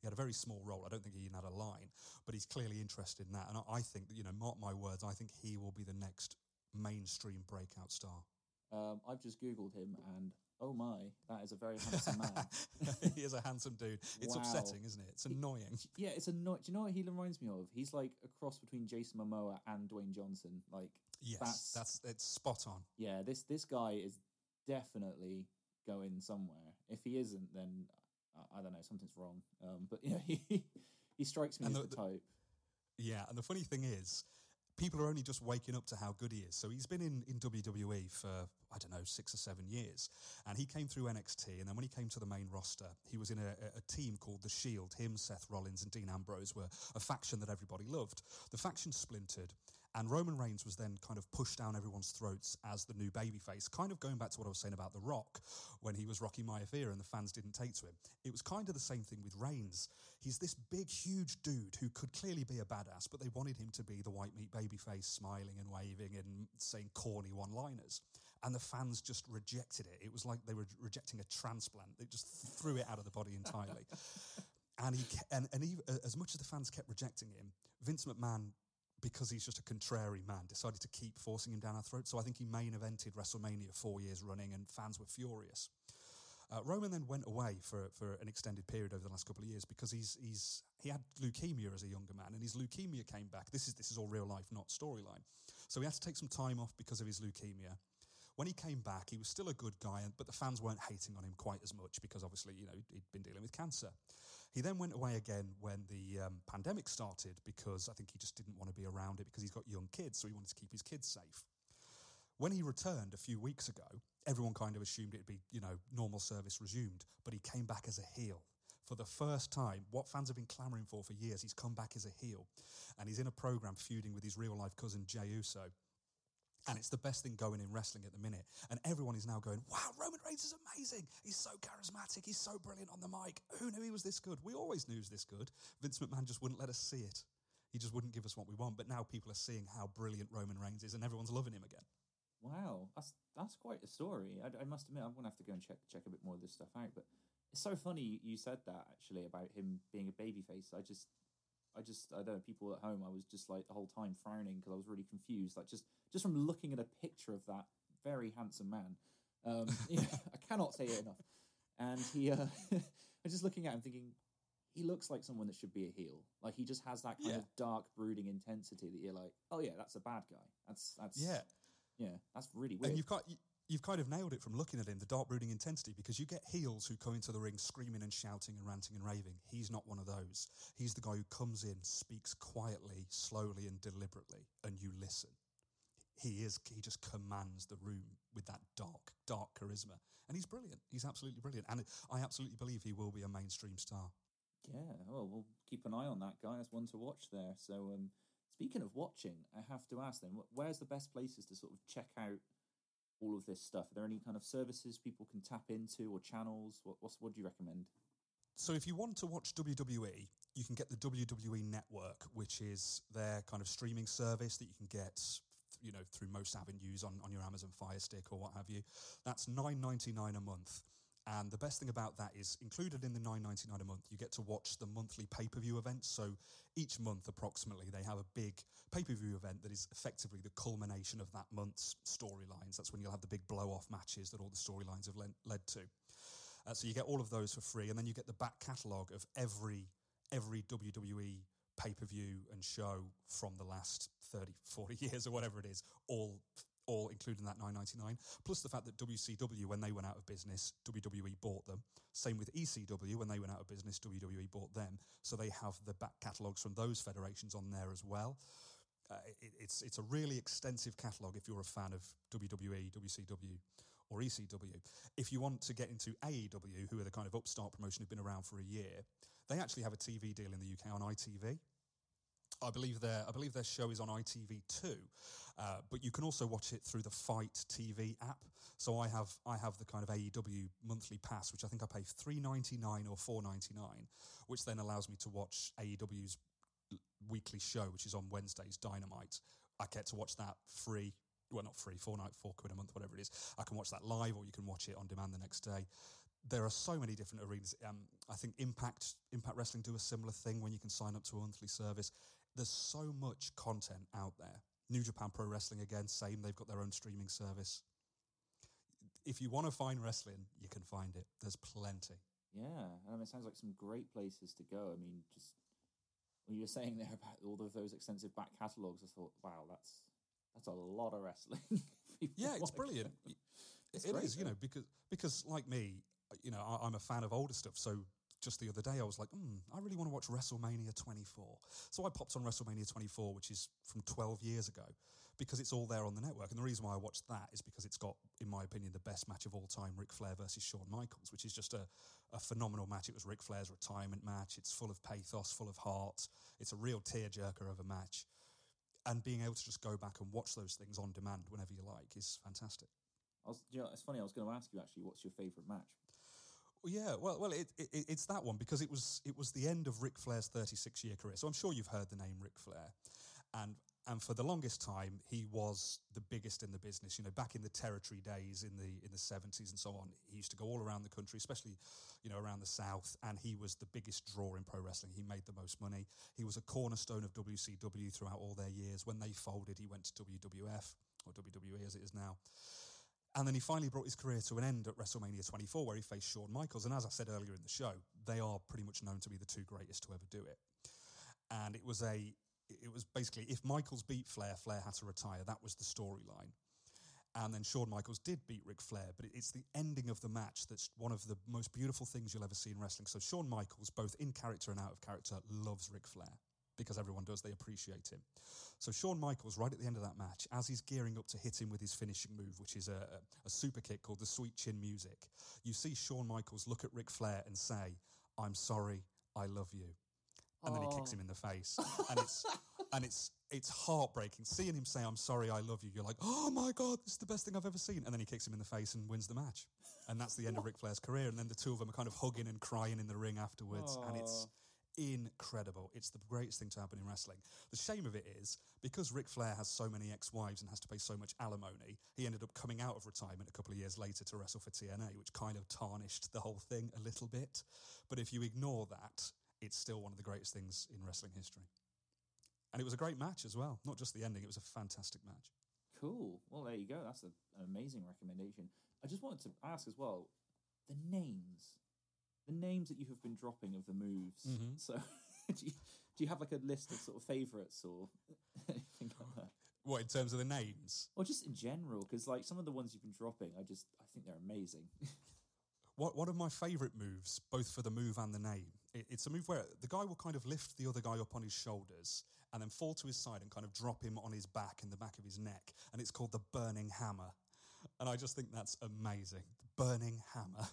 He had a very small role. I don't think he even had a line, but he's clearly interested in that. And I think, you know, mark my words, I think he will be the next mainstream breakout star. Um, I've just Googled him and, oh my, that is a very handsome man. He is a handsome dude. It's wow. upsetting, isn't it? It's annoying. It, yeah, it's annoying. Do you know what he reminds me of? He's like a cross between Jason Momoa and Dwayne Johnson. Like, yes, that's, that's it's spot on. Yeah, this this guy is definitely going somewhere. If he isn't, then I don't know, something's wrong. Um, but yeah, he he strikes me and as the, the type. Yeah, and the funny thing is, people are only just waking up to how good he is. So he's been in, in W W E for, I don't know, six or seven years. And he came through N X T, and then when he came to the main roster, he was in a, a team called The Shield. Him, Seth Rollins, and Dean Ambrose were a faction that everybody loved. The faction splintered, and Roman Reigns was then kind of pushed down everyone's throats as the new babyface, kind of going back to what I was saying about The Rock when he was Rocky Maivia and the fans didn't take to him. It was kind of the same thing with Reigns. He's this big, huge dude who could clearly be a badass, but they wanted him to be the white meat babyface, smiling and waving and saying corny one-liners. And the fans just rejected it. It was like they were rejecting a transplant. They just threw it out of the body entirely. And he and, and he, as much as the fans kept rejecting him, Vince McMahon, because he's just a contrary man, decided to keep forcing him down our throat. So I think he main evented WrestleMania four years running and fans were furious. Uh, Roman then went away for for an extended period over the last couple of years because he's he's he had leukemia as a younger man, and his leukemia came back. This is this is all real life, not storyline. So he had to take some time off because of his leukemia. When he came back, he was still a good guy, but the fans weren't hating on him quite as much because obviously, you know, he'd been dealing with cancer. He then went away again when the um, pandemic started because I think he just didn't want to be around it because he's got young kids, so he wanted to keep his kids safe. When he returned a few weeks ago, everyone kind of assumed it'd be, you know, normal service resumed, but he came back as a heel. For the first time, what fans have been clamouring for for years, he's come back as a heel. And he's in a programme feuding with his real-life cousin, Jey Uso. And it's the best thing going in wrestling at the minute. And everyone is now going, wow, Roman Reigns is amazing. He's so charismatic. He's so brilliant on the mic. Who knew he was this good? We always knew he was this good. Vince McMahon just wouldn't let us see it. He just wouldn't give us what we want. But now people are seeing how brilliant Roman Reigns is and everyone's loving him again. Wow, that's that's quite a story. I, I must admit, I'm going to have to go and check check a bit more of this stuff out. But it's so funny you said that, actually, about him being a babyface. I just... I just, I don't know, people at home, I was just like the whole time frowning because I was really confused. Like just, just from looking at a picture of that very handsome man. Um, yeah, I cannot say it enough. And he, uh, I was just looking at him thinking, he looks like someone that should be a heel. Like he just has that kind yeah. of dark brooding intensity that you're like, oh yeah, that's a bad guy. That's, that's, yeah, yeah, that's really weird. And you've got... You- You've kind of nailed it from looking at him, the dark brooding intensity, because you get heels who come into the ring screaming and shouting and ranting and raving. He's not one of those. He's the guy who comes in, speaks quietly, slowly and deliberately, and you listen. He is. He just commands the room with that dark, dark charisma. And he's brilliant. He's absolutely brilliant. And I absolutely believe he will be a mainstream star. Yeah, well, we'll keep an eye on that guy. That's one to watch there. So um, speaking of watching, I have to ask then, where's the best places to sort of check out all of this stuff? Are there any kind of services people can tap into or channels? What what's, what do you recommend? So if you want to watch W W E, you can get the W W E Network, which is their kind of streaming service that you can get, you know, through most avenues on, on your Amazon Fire Stick or what have you. That's nine ninety-nine a month. And the best thing about that is included in the nine ninety-nine a month, you get to watch the monthly pay-per-view events. So each month, approximately, they have a big pay-per-view event that is effectively the culmination of that month's storylines. That's when you'll have the big blow-off matches that all the storylines have led, led to. Uh, so you get all of those for free. And then you get the back catalogue of every every W W E pay-per-view and show from the last thirty, forty years or whatever it is, all all including that nine ninety-nine, plus the fact that W C W, when they went out of business, W W E bought them. Same with E C W, when they went out of business, W W E bought them. So they have the back catalogues from those federations on there as well. Uh, it, it's it's a really extensive catalogue if you're a fan of W W E, W C W or E C W. If you want to get into A E W, who are the kind of upstart promotion who've been around for a year, they actually have a T V deal in the U K on I T V. I believe their I believe their show is on I T V two, uh, but you can also watch it through the Fight T V app. So I have I have the kind of A E W monthly pass, which I think I pay three ninety-nine or four ninety-nine, which then allows me to watch A E W's weekly show, which is on Wednesdays, Dynamite. I get to watch that free, well, not free, four night, four quid a month, whatever it is. I can watch that live, or you can watch it on demand the next day. There are so many different arenas. Um, I think Impact Impact Wrestling do a similar thing when you can sign up to a monthly service. There's so much content out there. New Japan Pro Wrestling, again, same. They've got their own streaming service. If you want to find wrestling, you can find it. There's plenty. Yeah, I mean, it sounds like some great places to go. I mean, just... When you were saying there about all of those extensive back catalogues, I thought, wow, that's that's a lot of wrestling. Yeah, it's brilliant. It's it great, is, though. You know, because because like me, you know, I, I'm a fan of older stuff. So just the other day, I was like, hmm, I really want to watch WrestleMania twenty-four. So I popped on WrestleMania twenty-four, which is from twelve years ago, because it's all there on the network. And the reason why I watched that is because it's got, in my opinion, the best match of all time, Ric Flair versus Shawn Michaels, which is just a, a phenomenal match. It was Ric Flair's retirement match. It's full of pathos, full of heart. It's a real tearjerker of a match. And being able to just go back and watch those things on demand whenever you like is fantastic. I was, you know, it's funny, I was going to ask you, actually, what's your favourite match? Yeah, well, well, it, it, it's that one because it was it was the end of Ric Flair's thirty-six year career. So I'm sure you've heard the name Ric Flair, and and for the longest time he was the biggest in the business. You know, back in the territory days in the in the seventies and so on, he used to go all around the country, especially you know around the South, and he was the biggest draw in pro wrestling. He made the most money. He was a cornerstone of W C W throughout all their years. When they folded, he went to W W F or W W E as it is now. And then he finally brought his career to an end at WrestleMania twenty-four, where he faced Shawn Michaels. And as I said earlier in the show, they are pretty much known to be the two greatest to ever do it. And it was a, it was basically, if Michaels beat Flair, Flair had to retire. That was the storyline. And then Shawn Michaels did beat Ric Flair, but it's the ending of the match that's one of the most beautiful things you'll ever see in wrestling. So Shawn Michaels, both in character and out of character, loves Ric Flair. Because everyone does, they appreciate him. So Shawn Michaels, right at the end of that match, as he's gearing up to hit him with his finishing move, which is a, a super kick called the Sweet Chin Music, you see Shawn Michaels look at Ric Flair and say, "I'm sorry, I love you." And oh. then he kicks him in the face. And it's and it's it's heartbreaking. Seeing him say, "I'm sorry, I love you," you're like, oh my God, this is the best thing I've ever seen. And then he kicks him in the face and wins the match. And that's the end of Ric Flair's career. And then the two of them are kind of hugging and crying in the ring afterwards. Oh. And it's... incredible. It's the greatest thing to happen in wrestling. The shame of it is, because Ric Flair has so many ex-wives and has to pay so much alimony, he ended up coming out of retirement a couple of years later to wrestle for T N A, which kind of tarnished the whole thing a little bit. But if you ignore that, it's still one of the greatest things in wrestling history. And it was a great match as well. Not just the ending, it was a fantastic match. Cool. Well, there you go. That's a, an amazing recommendation. I just wanted to ask as well, the names... The names that you have been dropping of the moves. Mm-hmm. So, do you, do you have like a list of sort of favourites or anything like that? What, in terms of the names? Or just in general, because like some of the ones you've been dropping, I just I think they're amazing. What one of my favourite moves, both for the move and the name, it, it's a move where the guy will kind of lift the other guy up on his shoulders and then fall to his side and kind of drop him on his back and the back of his neck, and it's called the Burning Hammer, and I just think that's amazing. The Burning Hammer.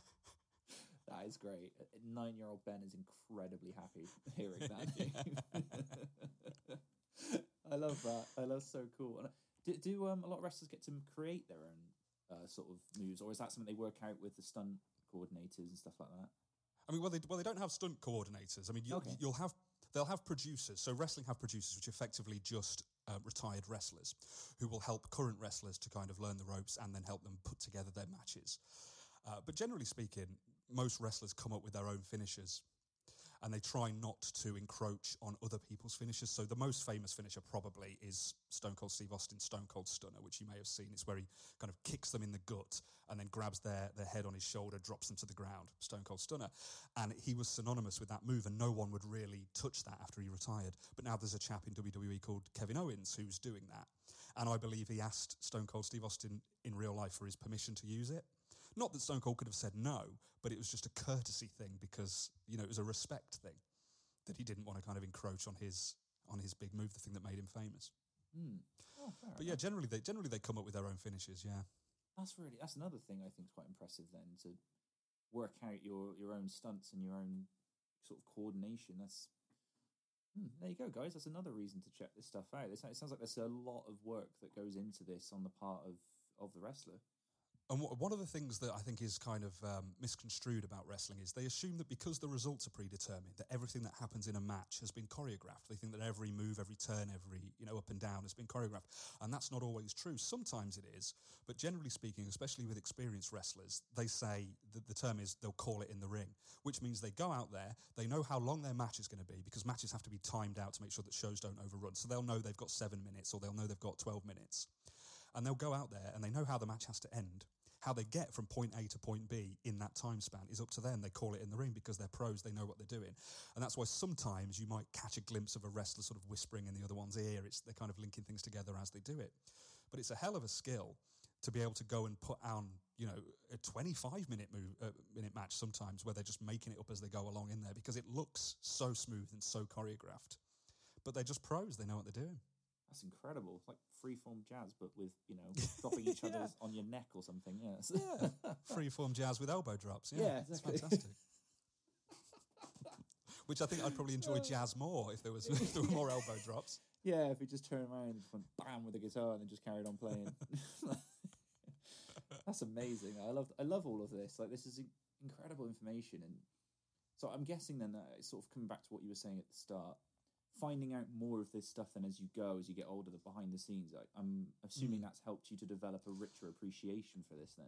That is great. Nine-year-old Ben is incredibly happy hearing that. I love that. I love so cool. And do do um, a lot of wrestlers get to create their own uh, sort of moves, or is that something they work out with the stunt coordinators and stuff like that? I mean, well, they well they don't have stunt coordinators. I mean, you, okay. you'll have they'll have producers. So wrestling have producers, which effectively just. Uh, retired wrestlers who will help current wrestlers to kind of learn the ropes and then help them put together their matches. Uh, but generally speaking, most wrestlers come up with their own finishers and they try not to encroach on other people's finishes. So the most famous finisher probably is Stone Cold Steve Austin's Stone Cold Stunner, which you may have seen. It's where he kind of kicks them in the gut and then grabs their, their head on his shoulder, drops them to the ground, Stone Cold Stunner. And he was synonymous with that move and no one would really touch that after he retired. But now there's a chap in W W E called Kevin Owens who's doing that. And I believe he asked Stone Cold Steve Austin in real life for his permission to use it. Not that Stone Cold could have said no, but it was just a courtesy thing because, you know, it was a respect thing that he didn't want to kind of encroach on his on his big move, the thing that made him famous. Mm. Oh, fair but enough. yeah, generally they generally they come up with their own finishes, yeah. That's really that's another thing I think is quite impressive then, to work out your, your own stunts and your own sort of coordination. That's hmm, there you go, guys. That's another reason to check this stuff out. It sounds like there's a lot of work that goes into this on the part of, of the wrestler. And one of the things that I think is kind of um, misconstrued about wrestling is they assume that because the results are predetermined, that everything that happens in a match has been choreographed. They think that every move, every turn, every, you know, up and down has been choreographed. And that's not always true. Sometimes it is. But generally speaking, especially with experienced wrestlers, they say that the term is they'll call it in the ring, which means they go out there, they know how long their match is going to be because matches have to be timed out to make sure that shows don't overrun. So they'll know they've got seven minutes or they'll know they've got twelve minutes. And they'll go out there and they know how the match has to end. How they get from point A to point B in that time span is up to them. They call it in the ring because they're pros, they know what they're doing. And that's why sometimes you might catch a glimpse of a wrestler sort of whispering in the other one's ear. It's, they're kind of linking things together as they do it. But it's a hell of a skill to be able to go and put on, you know, a twenty-five minute move, uh, minute match sometimes where they're just making it up as they go along in there because it looks so smooth and so choreographed. But they're just pros, they know what they're doing. That's incredible. It's like freeform jazz, but with, you know, dropping each yeah. other on your neck or something. Yeah. yeah. Freeform jazz with elbow drops. Yeah. yeah exactly. It's fantastic. Which I think I'd probably enjoy jazz more if there was if there were more elbow drops. Yeah, if we just turned around and just went bam with the guitar and then just carried on playing. That's amazing. I love I love all of this. Like, this is incredible information. And so I'm guessing then that it's sort of coming back to what you were saying at the start. Finding out more of this stuff then as you go, as you get older, the behind the scenes, I, I'm assuming mm. that's helped you to develop a richer appreciation for this then.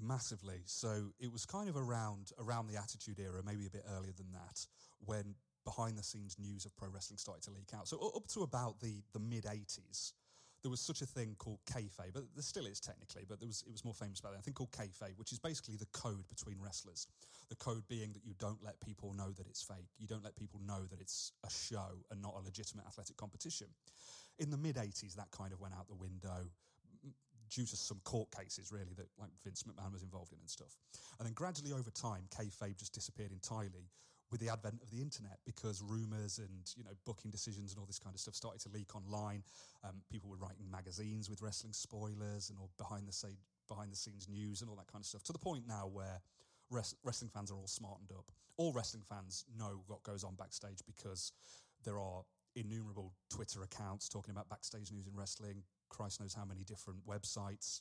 Massively. So it was kind of around around the Attitude Era, maybe a bit earlier than that, when behind the scenes news of pro wrestling started to leak out. So up to about the, the mid-eighties, there was such a thing called kayfabe, but there still is technically, but there was it was more famous about it. I think called kayfabe, which is basically the code between wrestlers. The code being that you don't let people know that it's fake. You don't let people know that it's a show and not a legitimate athletic competition. In the mid-eighties, that kind of went out the window due to some court cases, really, that like Vince McMahon was involved in and stuff. And then gradually over time, kayfabe just disappeared entirely with the advent of the internet, because rumours and, you know, booking decisions and all this kind of stuff started to leak online. Um, people were writing magazines with wrestling spoilers and all behind the sa- behind the scenes news and all that kind of stuff, to the point now where res- wrestling fans are all smartened up. All wrestling fans know what goes on backstage because there are innumerable Twitter accounts talking about backstage news in wrestling, Christ knows how many different websites.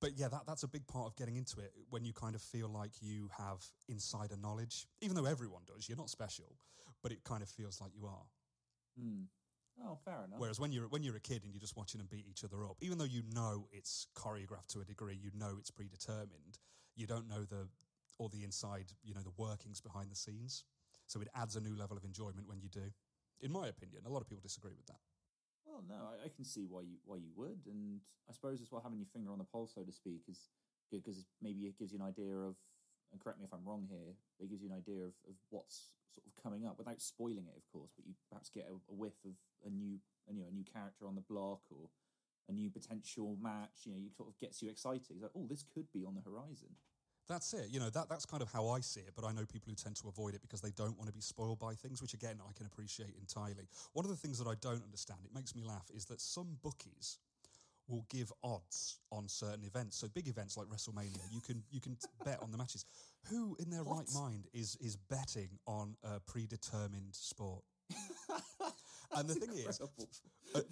But yeah, that, that's a big part of getting into it, when you kind of feel like you have insider knowledge. Even though everyone does, you're not special, but it kind of feels like you are. Mm. Oh, fair enough. Whereas when you're when you're a kid and you're just watching them beat each other up, even though you know it's choreographed to a degree, you know it's predetermined, you don't know the all the inside, you know, the workings behind the scenes. So it adds a new level of enjoyment when you do. In my opinion, a lot of people disagree with that. Well, no, I, I can see why you why you would, and I suppose as well having your finger on the pulse, so to speak, is good because maybe it gives you an idea of, and correct me if I'm wrong here, but it gives you an idea of, of what's sort of coming up without spoiling it, of course. But you perhaps get a, a whiff of a new, a, you know, a new character on the block or a new potential match. You know, it sort of gets you excited. It's like, oh, this could be on the horizon. That's it. You know, that that's kind of how I see it, but I know people who tend to avoid it because they don't want to be spoiled by things, which, again, I can appreciate entirely. One of the things that I don't understand, it makes me laugh, is that some bookies will give odds on certain events. So big events like WrestleMania, you can you can bet on the matches. Who in their what? right mind is is betting on a predetermined sport? And the thing incredible. is,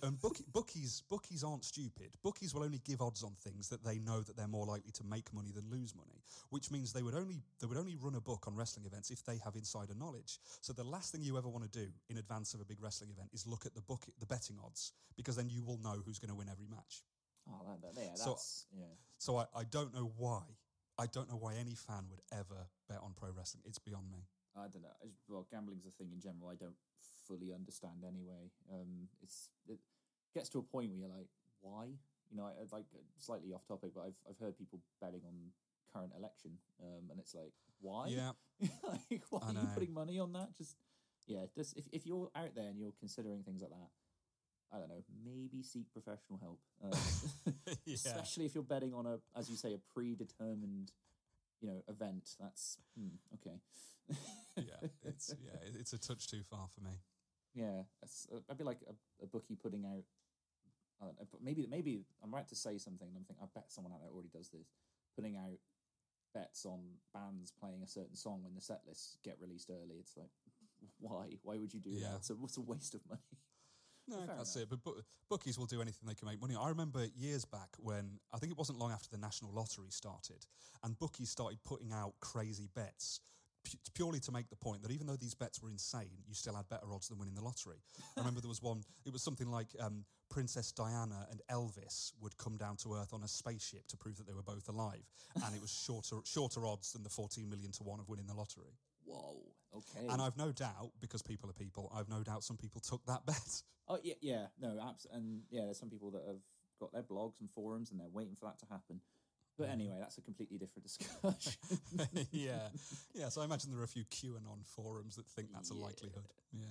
and bookie, bookies bookies aren't stupid. Bookies will only give odds on things that they know that they're more likely to make money than lose money, which means they would only they would only run a book on wrestling events if they have insider knowledge. So the last thing you ever want to do in advance of a big wrestling event is look at the book the betting odds, because then you will know who's going to win every match. Oh, that, that, yeah, that's... So, yeah. so I, I don't know why. I don't know why any fan would ever bet on pro wrestling. It's beyond me. I don't know. Well, gambling's a thing in general I don't fully understand anyway. Um, it's it gets to a point where you're like, why? You know, I, like slightly off topic, but I've I've heard people betting on current election, um, and it's like, why? Yeah, like why I are know. you putting money on that? Just yeah, just if if you're out there and you're considering things like that, I don't know, maybe seek professional help. Uh, yeah. Especially if you're betting on a, as you say, a predetermined, you know, event. That's, hmm, okay. yeah, it's yeah, it's a touch too far for me. Yeah, I'd be like a, a bookie putting out, I don't know, but maybe, maybe I'm right to say something and I'm thinking, I bet someone out there already does this, putting out bets on bands playing a certain song when the set lists get released early. It's like, why? Why would you do yeah. that? It's a, it's a waste of money. No, that's it. But bookies will do anything they can make money. I remember years back when, I think it wasn't long after the National Lottery started, and bookies started putting out crazy bets pu- purely to make the point that even though these bets were insane, you still had better odds than winning the lottery. I remember there was one, it was something like um, Princess Diana and Elvis would come down to Earth on a spaceship to prove that they were both alive. And it was shorter shorter odds than the fourteen million to one of winning the lottery. Whoa, okay. And I've no doubt, because people are people, I've no doubt some people took that bet. Oh, yeah, yeah, no, abs- and yeah, there's some people that have got their blogs and forums and they're waiting for that to happen. But anyway, that's a completely different discussion. yeah, yeah, so I imagine there are a few QAnon forums that think that's a yeah. likelihood. Yeah.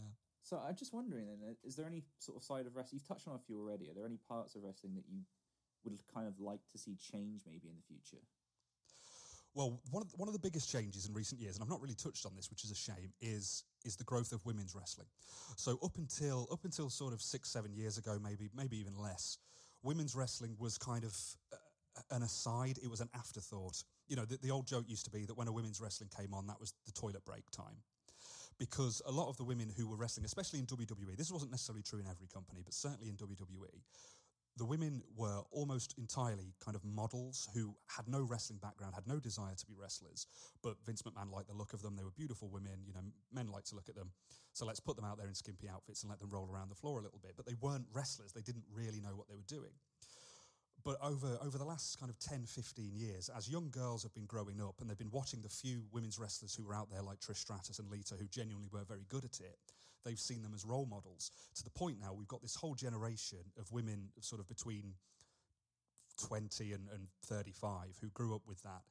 So I'm just wondering, then, is there any sort of side of wrestling, you've touched on a few already, are there any parts of wrestling that you would kind of like to see change maybe in the future? Well, one of, the, one of the biggest changes in recent years, and I've not really touched on this, which is a shame, is is the growth of women's wrestling. So up until up until sort of six, seven years ago, maybe maybe even less, women's wrestling was kind of uh, an aside. It was an afterthought. You know, the, the old joke used to be that when a women's wrestling came on, that was the toilet break time. Because a lot of the women who were wrestling, especially in W W E, this wasn't necessarily true in every company, but certainly in W W E, the women were almost entirely kind of models who had no wrestling background, had no desire to be wrestlers, but Vince McMahon liked the look of them. They were beautiful women, you know, men like to look at them. So let's put them out there in skimpy outfits and let them roll around the floor a little bit. But they weren't wrestlers. They didn't really know what they were doing. But over, over the last kind of ten, fifteen years, as young girls have been growing up and they've been watching the few women's wrestlers who were out there like Trish Stratus and Lita, who genuinely were very good at it, they've seen them as role models. To the point now, we've got this whole generation of women sort of between twenty and, and thirty-five who grew up with that,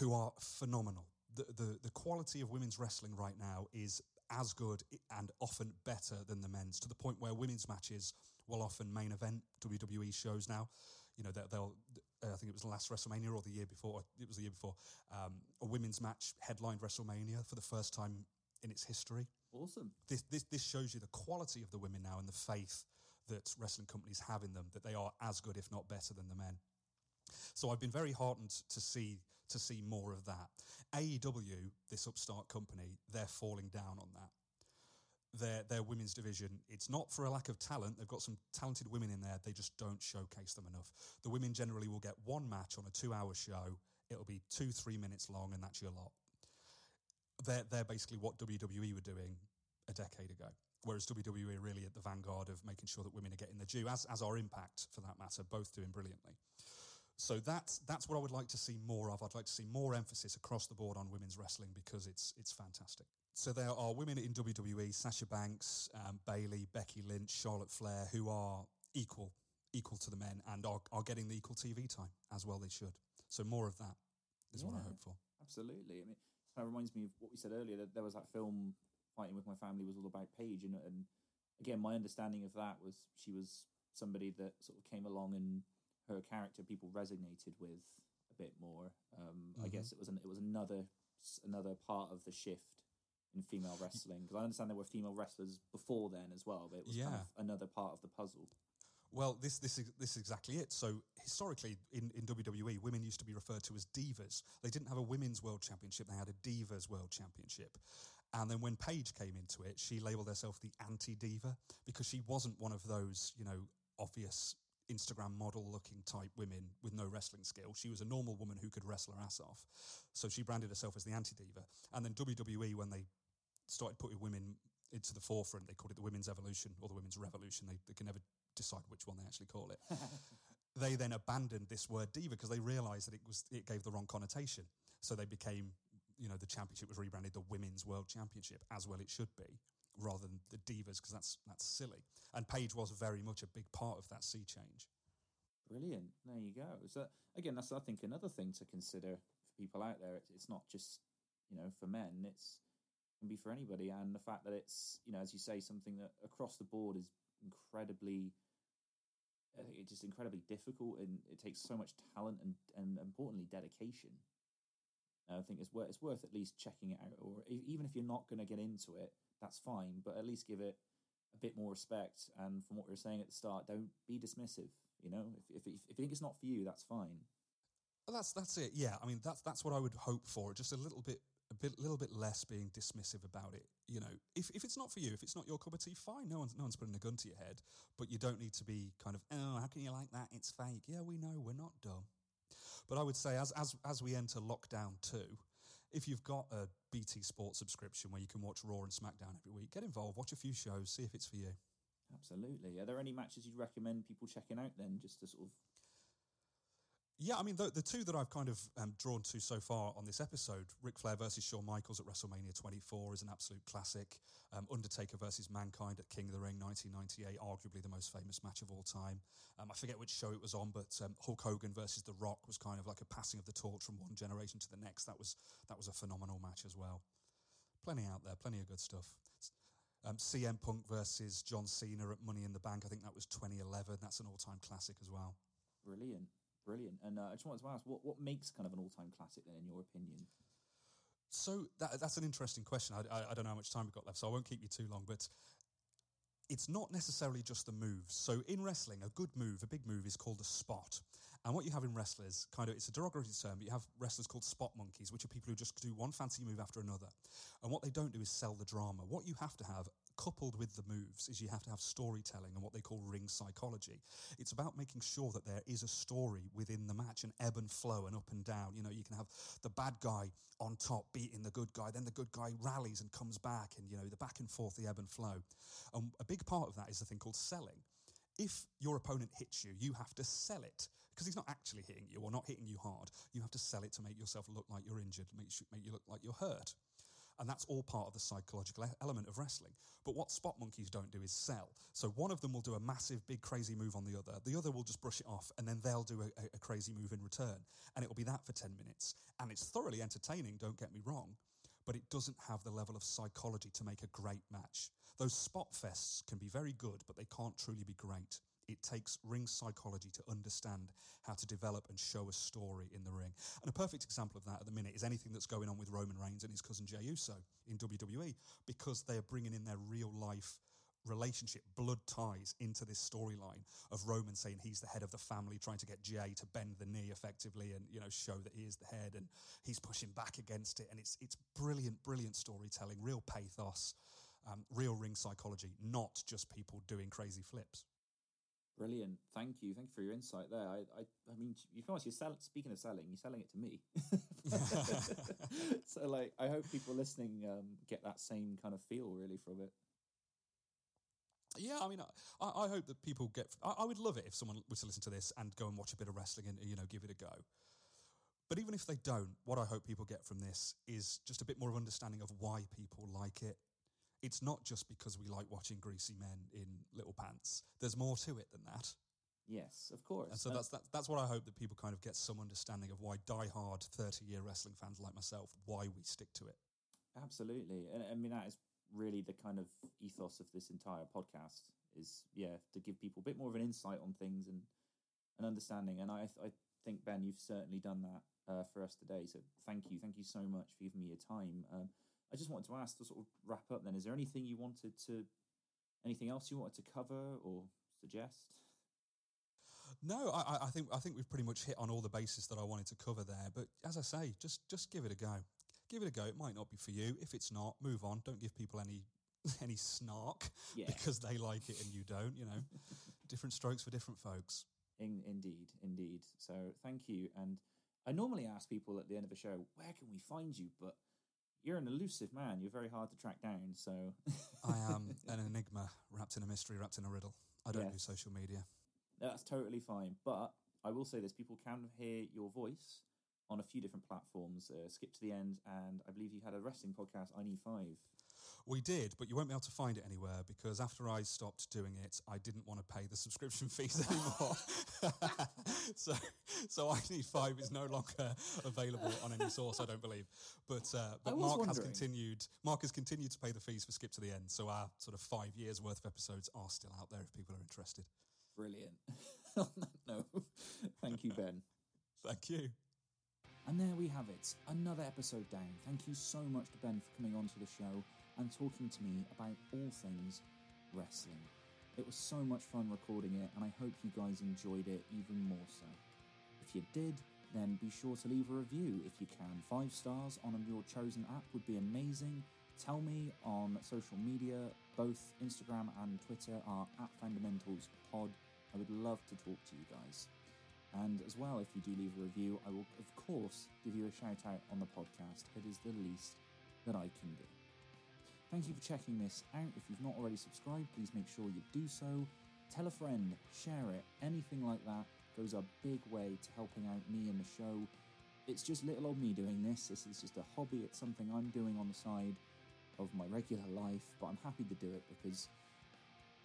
who are phenomenal. The, the, the quality of women's wrestling right now is as good and often better than the men's, to the point where women's matches will often main event W W E shows now. You know, they'll, they'll uh, I think it was last WrestleMania or the year before, it was the year before, um, a women's match headlined WrestleMania for the first time in its history. Awesome. This, this this shows you the quality of the women now and the faith that wrestling companies have in them, that they are as good, if not better, than the men. So I've been very heartened to see to see more of that. A E W, this upstart company, they're falling down on that. Their their women's division, it's not for a lack of talent. They've got some talented women in there. They just don't showcase them enough. The women generally will get one match on a two-hour show. It'll be two, three minutes long, and that's your lot. They're, they're basically what W W E were doing a decade ago, whereas W W E are really at the vanguard of making sure that women are getting their due, as, as our Impact, for that matter, both doing brilliantly. So that's that's what I would like to see more of. I'd like to see more emphasis across the board on women's wrestling because it's it's fantastic. So there are women in W W E, Sasha Banks, um, Bayley, Becky Lynch, Charlotte Flair, who are equal equal to the men and are, are getting the equal T V time as well. They should. So more of that is yeah, what I hope for. Absolutely. I mean, that reminds me of what we said earlier, that there was that film Fighting With My Family was all about Paige, and, and again, my understanding of that was she was somebody that sort of came along and her character people resonated with a bit more. Um, mm-hmm. I guess it was an, it was another another part of the shift in female wrestling, because I understand there were female wrestlers before then as well, but it was yeah. kind of another part of the puzzle. Well, this this is this is exactly it. So historically, in, in W W E, women used to be referred to as divas. They didn't have a women's world championship; they had a divas world championship. And then when Paige came into it, she labelled herself the anti-diva because she wasn't one of those, you know, obvious Instagram model-looking type women with no wrestling skill. She was a normal woman who could wrestle her ass off. So she branded herself as the anti-diva. And then W W E, when they started putting women into the forefront, they called it the Women's Evolution or the Women's Revolution. They, they can never decide which one they actually call it. They then abandoned this word diva because they realised that it was it gave the wrong connotation. So they became, you know, the championship was rebranded the Women's World Championship, as well it should be, rather than the divas, because that's that's silly. And Paige was very much a big part of that sea change. Brilliant. There you go. So again, that's, I think, another thing to consider for people out there. It's, it's not just, you know, for men. It's, it can be for anybody. And the fact that it's, you know, as you say, something that across the board is incredibly, it's just incredibly difficult, and it takes so much talent and, and importantly, dedication. And I think it's worth, it's worth at least checking it out, or even if you're not going to get into it, that's fine, but at least give it a bit more respect. And from what we were saying at the start, don't be dismissive. You know, if if, if you think it's not for you, that's fine. Well, that's that's it. Yeah, I mean, that's that's what I would hope for. Just a little bit, a bit, little bit less being dismissive about it. You know, if if it's not for you, if it's not your cup of tea, fine. No one's no one's putting a gun to your head, but you don't need to be kind of, oh, how can you like that? It's fake. Yeah, we know, we're not dumb. But I would say, as as as we enter lockdown two, if you've got a B T Sports subscription where you can watch Raw and SmackDown every week, get involved, watch a few shows, see if it's for you. Absolutely. Are there any matches you'd recommend people checking out then, just to sort of... Yeah, I mean, the, the two that I've kind of um, drawn to so far on this episode, Ric Flair versus Shawn Michaels at WrestleMania twenty-four is an absolute classic. Um, Undertaker versus Mankind at King of the Ring nineteen ninety-eight, arguably the most famous match of all time. Um, I forget which show it was on, but um, Hulk Hogan versus The Rock was kind of like a passing of the torch from one generation to the next. That was that was a phenomenal match as well. Plenty out there, plenty of good stuff. Um, C M Punk versus John Cena at Money in the Bank, I think that was twenty eleven. That's an all-time classic as well. Brilliant. Brilliant. And uh, I just wanted to ask, what, what makes kind of an all-time classic then, in your opinion? So that, that's an interesting question. I, I, I don't know how much time we've got left, so I won't keep you too long, but it's not necessarily just the moves. So in wrestling, a good move, a big move, is called a spot. And what you have in wrestlers, kind of, it's a derogatory term, but you have wrestlers called spot monkeys, which are people who just do one fancy move after another. And what they don't do is sell the drama. What you have to have, coupled with the moves, is you have to have storytelling and what they call ring psychology. It's about making sure that there is a story within the match, an ebb and flow and up and down. You know, you can have the bad guy on top beating the good guy, then the good guy rallies and comes back, and, you know, the back and forth, the ebb and flow. And a big part of that is the thing called selling. If your opponent hits you, you have to sell it, because he's not actually hitting you or not hitting you hard. You have to sell it to make yourself look like you're injured, make you look like you're hurt. And that's all part of the psychological element of wrestling. But what spot monkeys don't do is sell. So one of them will do a massive, big, crazy move on the other. The other will just brush it off, and then they'll do a, a crazy move in return. And it'll be that for ten minutes. And it's thoroughly entertaining, don't get me wrong, but it doesn't have the level of psychology to make a great match. Those spot fests can be very good, but they can't truly be great. It takes ring psychology to understand how to develop and show a story in the ring. And a perfect example of that at the minute is anything that's going on with Roman Reigns and his cousin Jey Uso in W W E, because they are bringing in their real-life relationship, blood ties, into this storyline of Roman saying he's the head of the family, trying to get Jey to bend the knee effectively and, you know, show that he is the head, and he's pushing back against it. And it's it's brilliant, brilliant storytelling, real pathos, um, real ring psychology, not just people doing crazy flips. Brilliant. Thank you. Thank you for your insight there. I I, I mean, you can ask, you're sell, speaking of selling, you're selling it to me. So, like, I hope people listening um, get that same kind of feel, really, from it. Yeah, I mean, I, I hope that people get... I, I would love it if someone were to listen to this and go and watch a bit of wrestling and, you know, give it a go. But even if they don't, what I hope people get from this is just a bit more of understanding of why people like it. It's not just because we like watching greasy men in little pants. There's more to it than that. Yes, of course. And so that's that, that's what I hope, that people kind of get some understanding of why die-hard thirty-year wrestling fans like myself, why we stick to it. Absolutely. And I mean, that is really the kind of ethos of this entire podcast, is, yeah, to give people a bit more of an insight on things and an understanding. And I I think, Ben, you've certainly done that uh, for us today. So thank you. Thank you so much for giving me your time. Um, I just wanted to ask, to sort of wrap up then, is there anything you wanted to, anything else you wanted to cover or suggest? No, I, I think I think we've pretty much hit on all the bases that I wanted to cover there. But as I say, just just give it a go. Give it a go. It might not be for you. If it's not, move on. Don't give people any any snark, yeah, because they like it and you don't, you know. Different strokes for different folks. In, indeed, indeed. So thank you. And I normally ask people at the end of a show, where can we find you? But you're an elusive man. You're very hard to track down, so... I am an enigma, wrapped in a mystery, wrapped in a riddle. I don't yes. do social media. No, that's totally fine. But I will say this, people can hear your voice on a few different platforms. Uh, Skip to the End, and I believe you had a wrestling podcast, I Need Five. We did, but you won't be able to find it anywhere because after I stopped doing it, I didn't want to pay the subscription fees anymore. so so I Need five is no longer available on any source, I don't believe. But uh, but Mark wondering. has continued Mark has continued to pay the fees for Skip to the End. So our sort of five years worth of episodes are still out there if people are interested. Brilliant. On that note, thank you, Ben. Thank you. And there we have it, another episode down. Thank you so much to Ben for coming on to the show and talking to me about all things wrestling. It was so much fun recording it, and I hope you guys enjoyed it even more so. If you did, then be sure to leave a review if you can. Five stars on your chosen app would be amazing. Tell me on social media. Both Instagram and Twitter are at Fundamentals Pod. I would love to talk to you guys. And as well, if you do leave a review, I will, of course, give you a shout-out on the podcast. It is the least that I can do. Thank you for checking this out. If you've not already subscribed, please make sure you do so. Tell a friend, share it, anything like that goes a big way to helping out me and the show. It's just little old me doing this. This is just a hobby. It's something I'm doing on the side of my regular life, but I'm happy to do it because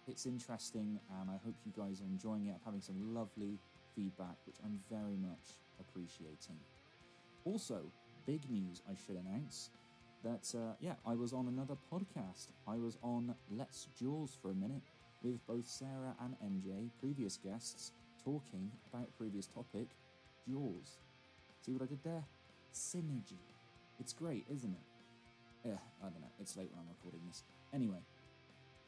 it's interesting, and I hope you guys are enjoying it. I'm having some lovely feedback, which I'm very much appreciating. Also, big news I should announce that, uh, yeah, I was on another podcast. I was on Let's Jaws for a minute with both Sarah and M J, previous guests, talking about a previous topic, Jaws. See what I did there? Synergy. It's great, isn't it? Ugh, I don't know. It's late when I'm recording this. Anyway,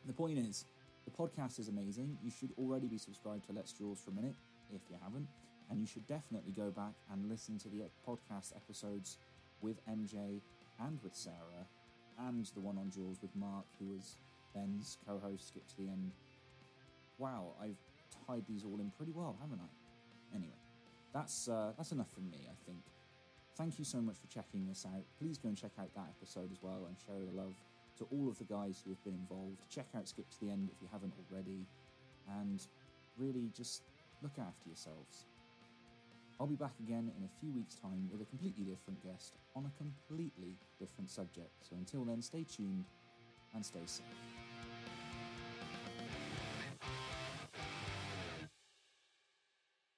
the point is, the podcast is amazing. You should already be subscribed to Let's Jaws for a minute, if you haven't, and you should definitely go back and listen to the podcast episodes with M J and with Sarah, and the one on Jaws with Mark, who was Ben's co-host, Skip to the End. Wow, I've tied these all in pretty well, haven't I? Anyway, that's uh, that's enough from me, I think. Thank you so much for checking this out. Please go and check out that episode as well, and show the love to all of the guys who have been involved. Check out Skip to the End if you haven't already, and really just look after yourselves. I'll be back again in a few weeks' time with a completely different guest on a completely different subject. So until then, stay tuned and stay safe.